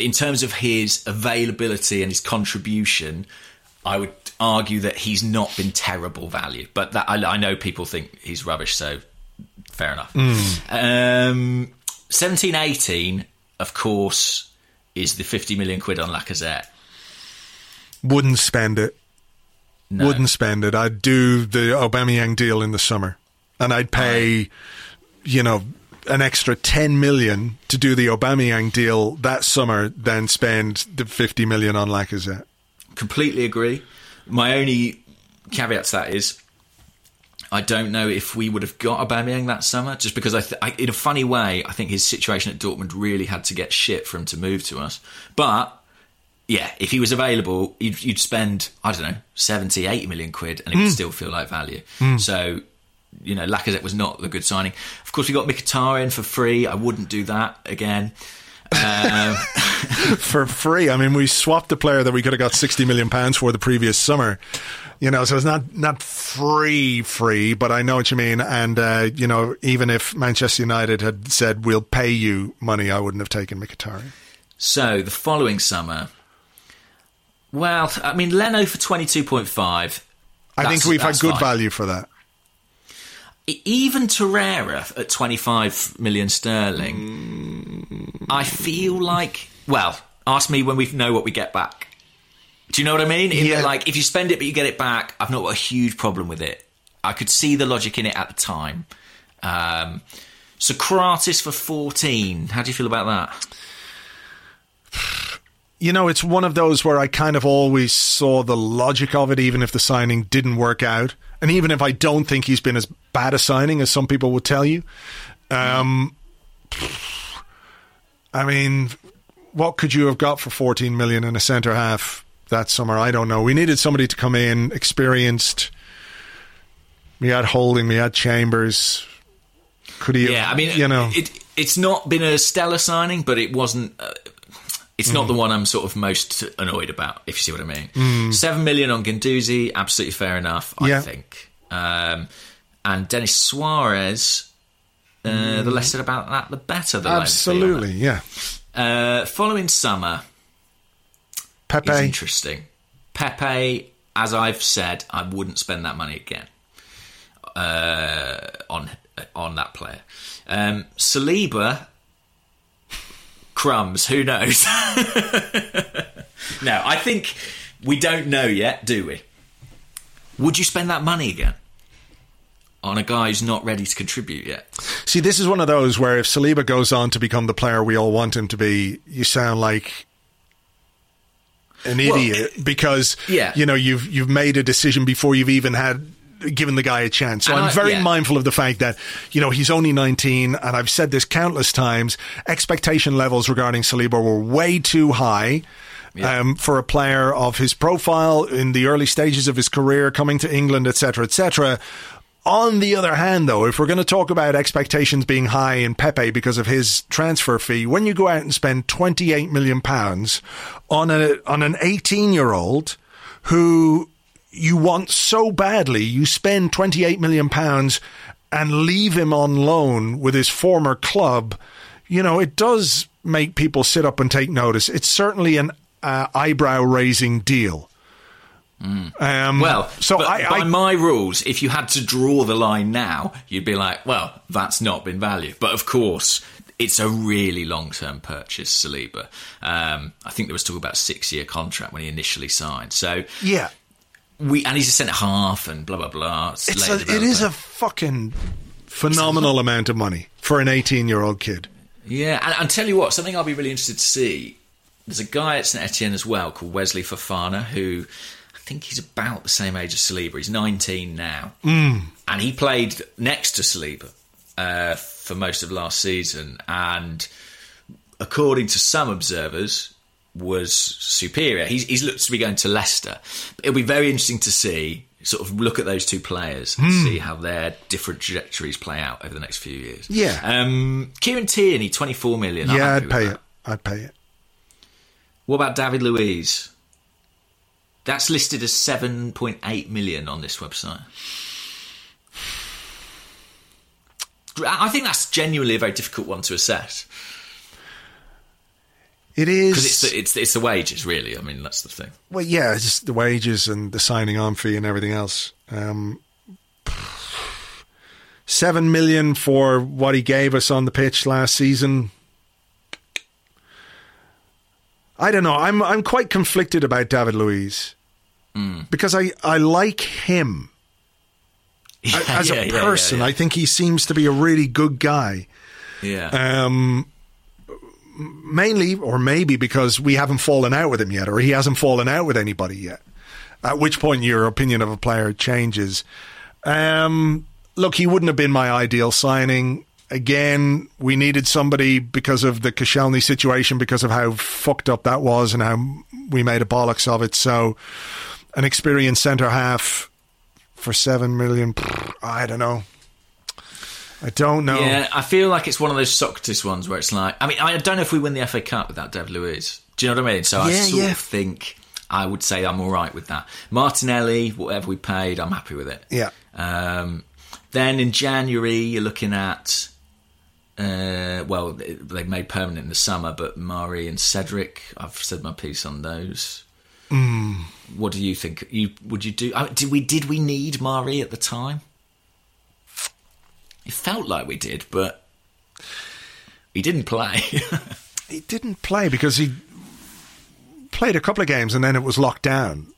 in terms of his availability and his contribution, I would argue that he's not been terrible value. But that, I, I know people think he's rubbish, so fair enough. Mm. Um, seventeen eighteen, of course, is the fifty million quid on Lacazette. Wouldn't spend it. No. Wouldn't spend it. I'd do the Aubameyang deal in the summer. And I'd pay, you know, an extra ten million to do the Aubameyang deal that summer than spend the fifty million on Lacazette. Completely agree. My only caveat to that is I don't know if we would have got Aubameyang that summer, just because I, th- I in a funny way, I think his situation at Dortmund really had to get shit for him to move to us. But yeah, if he was available, you'd, you'd spend, I don't know, seventy, eighty million quid and it mm. would still feel like value. Mm. So, you know, Lacazette was not the good signing. Of course, we got Mkhitaryan for free. I wouldn't do that again. Um, for free. I mean, we swapped the player that we could have got sixty million pounds for the previous summer. You know, so it's not, not free, free, but I know what you mean. And, uh, you know, even if Manchester United had said, we'll pay you money, I wouldn't have taken Mkhitaryan. So the following summer, well, I mean, Leno for twenty-two point five. I think we've had good fine. value for that. Even Torreira at twenty-five million sterling, I feel like, well, ask me when we know what we get back. Do you know what I mean? If yeah. Like, if you spend it but you get it back, I've not got a huge problem with it. I could see the logic in it at the time. Um, Socrates for fourteen. How do you feel about that? You know, it's one of those where I kind of always saw the logic of it, even if the signing didn't work out. And even if I don't think he's been as bad a signing as some people will tell you. Um, I mean, what could you have got for fourteen million in a centre-half that summer? I don't know. We needed somebody to come in, experienced. We had Holding, we had Chambers. Could he yeah, have, I mean, you know. It, it's not been a stellar signing, but it wasn't... Uh, It's not mm. the one I'm sort of most annoyed about, if you see what I mean. Mm. Seven million on Guendouzi, absolutely fair enough, I yeah. think. Um, and Denis Suarez, uh, mm. the less said about that, the better. The absolutely, yeah. Uh, following summer, Pepe is interesting. Pepe, as I've said, I wouldn't spend that money again uh, on on that player. Um, Saliba. Crumbs, who knows? No, I think we don't know yet, do we? Would you spend that money again on a guy who's not ready to contribute yet? See, this is one of those where if Saliba goes on to become the player we all want him to be, you sound like an well, idiot because yeah. you know you've you've made a decision before you've even had given the guy a chance. So and I'm I, very yeah. mindful of the fact that, you know, he's only nineteen, and I've said this countless times, expectation levels regarding Saliba were way too high. Yeah. Um, for a player of his profile in the early stages of his career, coming to England, et cetera, et cetera. On the other hand, though, if we're going to talk about expectations being high in Pepe because of his transfer fee, when you go out and spend twenty-eight million pounds on a on an eighteen-year-old who you want so badly, you spend twenty-eight million pounds and leave him on loan with his former club, you know, it does make people sit up and take notice. It's certainly an uh, eyebrow-raising deal. Mm. Um, well, so but I, by I, my rules, if you had to draw the line now, you'd be like, well, that's not been valued. But of course, it's a really long-term purchase, Saliba. Um, I think there was talk about a six-year contract when he initially signed. So yeah, we and he's a centre-half and blah, blah, blah. It's a, it is a fucking phenomenal amount of money for an eighteen-year-old kid. Yeah, and I'll tell you what, something I'll be really interested to see, there's a guy at Saint Etienne as well called Wesley Fofana who... I think he's about the same age as Saliba. He's nineteen now. Mm. And he played next to Saliba uh, for most of last season. And according to some observers, was superior. He's, he's looked to be going to Leicester. But it'll be very interesting to see, sort of look at those two players and mm. see how their different trajectories play out over the next few years. Yeah. Um, Kieran Tierney, twenty-four million. Yeah, I'd pay that. it. I'd pay it. What about David Luiz? That's listed as seven point eight million on this website. I think that's genuinely a very difficult one to assess. It is. Because it's the, it's, it's the wages, really. I mean, that's the thing. Well, yeah, it's just the wages and the signing on fee and everything else. Um, seven million for what he gave us on the pitch last season. I don't know. I'm I'm quite conflicted about David Luiz mm. because I, I like him yeah, as yeah, a person. Yeah, yeah, yeah. I think he seems to be a really good guy. Yeah. Um. Mainly, or maybe because we haven't fallen out with him yet, or he hasn't fallen out with anybody yet. At which point, your opinion of a player changes. Um. Look, he wouldn't have been my ideal signing. Again, we needed somebody because of the Koscielny situation, because of how fucked up that was and how we made a bollocks of it. So an experienced centre-half for seven million, I don't know. I don't know. Yeah, I feel like it's one of those Socrates ones where it's like, I mean, I don't know if we win the F A Cup without David Luiz. Do you know what I mean? So yeah, I sort yeah. of think I would say I'm all right with that. Martinelli, whatever we paid, I'm happy with it. Yeah. Um, then in January, you're looking at... Uh, well, they made permanent in the summer, but Mari and Cedric, I've said my piece on those. Mm. What do you think? You would you do? I, did we did we need Mari at the time? It felt like we did, but he didn't play. He didn't play because he played a couple of games and then it was locked down.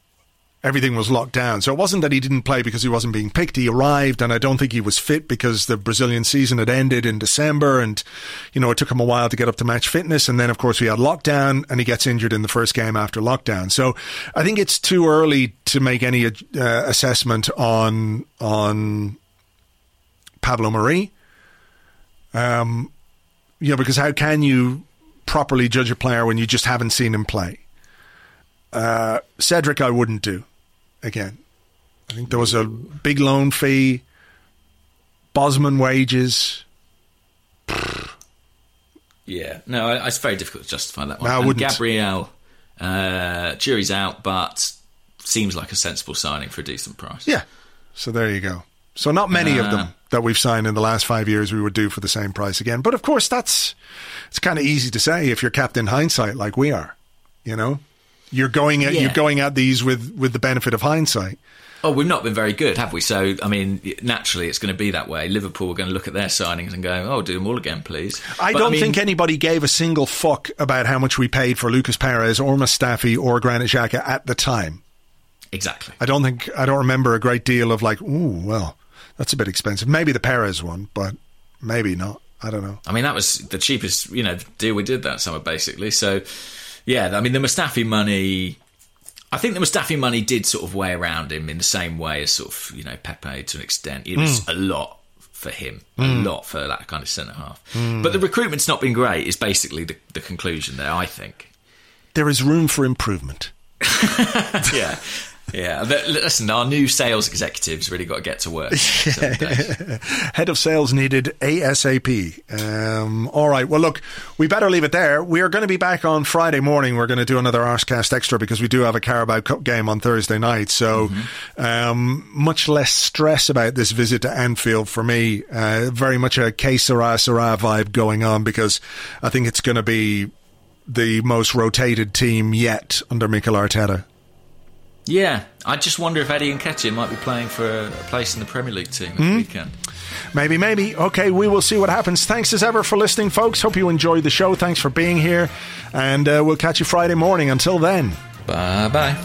Everything was locked down. So it wasn't that he didn't play because he wasn't being picked. He arrived, and I don't think he was fit because the Brazilian season had ended in December, and, you know, it took him a while to get up to match fitness. And then, of course, we had lockdown, and he gets injured in the first game after lockdown. So I think it's too early to make any uh, assessment on on Pablo Mari. Um, you know, because how can you properly judge a player when you just haven't seen him play? Uh, Cedric, I wouldn't do again. I think there was a big loan fee, Bosman wages. Yeah, no, it's very difficult to justify that one. No, I wouldn't. And Gabriel, uh, jury's out, but seems like a sensible signing for a decent price. Yeah, so there you go. So not many uh, of them that we've signed in the last five years we would do for the same price again. But of course, that's it's kind of easy to say if you're capped in hindsight like we are, you know. You're going at yeah. you're going at these with, with the benefit of hindsight. Oh, we've not been very good, have we? So, I mean, naturally, it's going to be that way. Liverpool are going to look at their signings and go, "Oh, do them all again, please." I but, don't I mean, think anybody gave a single fuck about how much we paid for Lucas Perez or Mustafi or Granit Xhaka at the time. Exactly. I don't think I don't remember a great deal of like, "Ooh, well, that's a bit expensive." Maybe the Perez one, but maybe not. I don't know. I mean, that was the cheapest, you know, deal we did that summer, basically. So. Yeah, I mean, the Mustafi money, I think the Mustafi money did sort of weigh around him in the same way as sort of, you know, Pepe to an extent. It was mm. a lot for him, a mm. lot for that kind of centre-half. Mm. But the recruitment's not been great is basically the, the conclusion there, I think. There is room for improvement. yeah. Yeah, listen, our new sales executives really got to get to work. Yeah. Head of sales needed ASAP. Um, all right, well, look, we better leave it there. We are going to be back on Friday morning. We're going to do another Arscast Extra because we do have a Carabao Cup game on Thursday night. So mm-hmm. um, much less stress about this visit to Anfield for me. Uh, very much a que sera, sera vibe going on because I think it's going to be the most rotated team yet under Mikel Arteta. Yeah, I just wonder if Eddie Nketiah might be playing for a place in the Premier League team this mm. weekend. Maybe, maybe. Okay, we will see what happens. Thanks as ever for listening, folks. Hope you enjoyed the show. Thanks for being here. And uh, we'll catch you Friday morning. Until then. Bye-bye.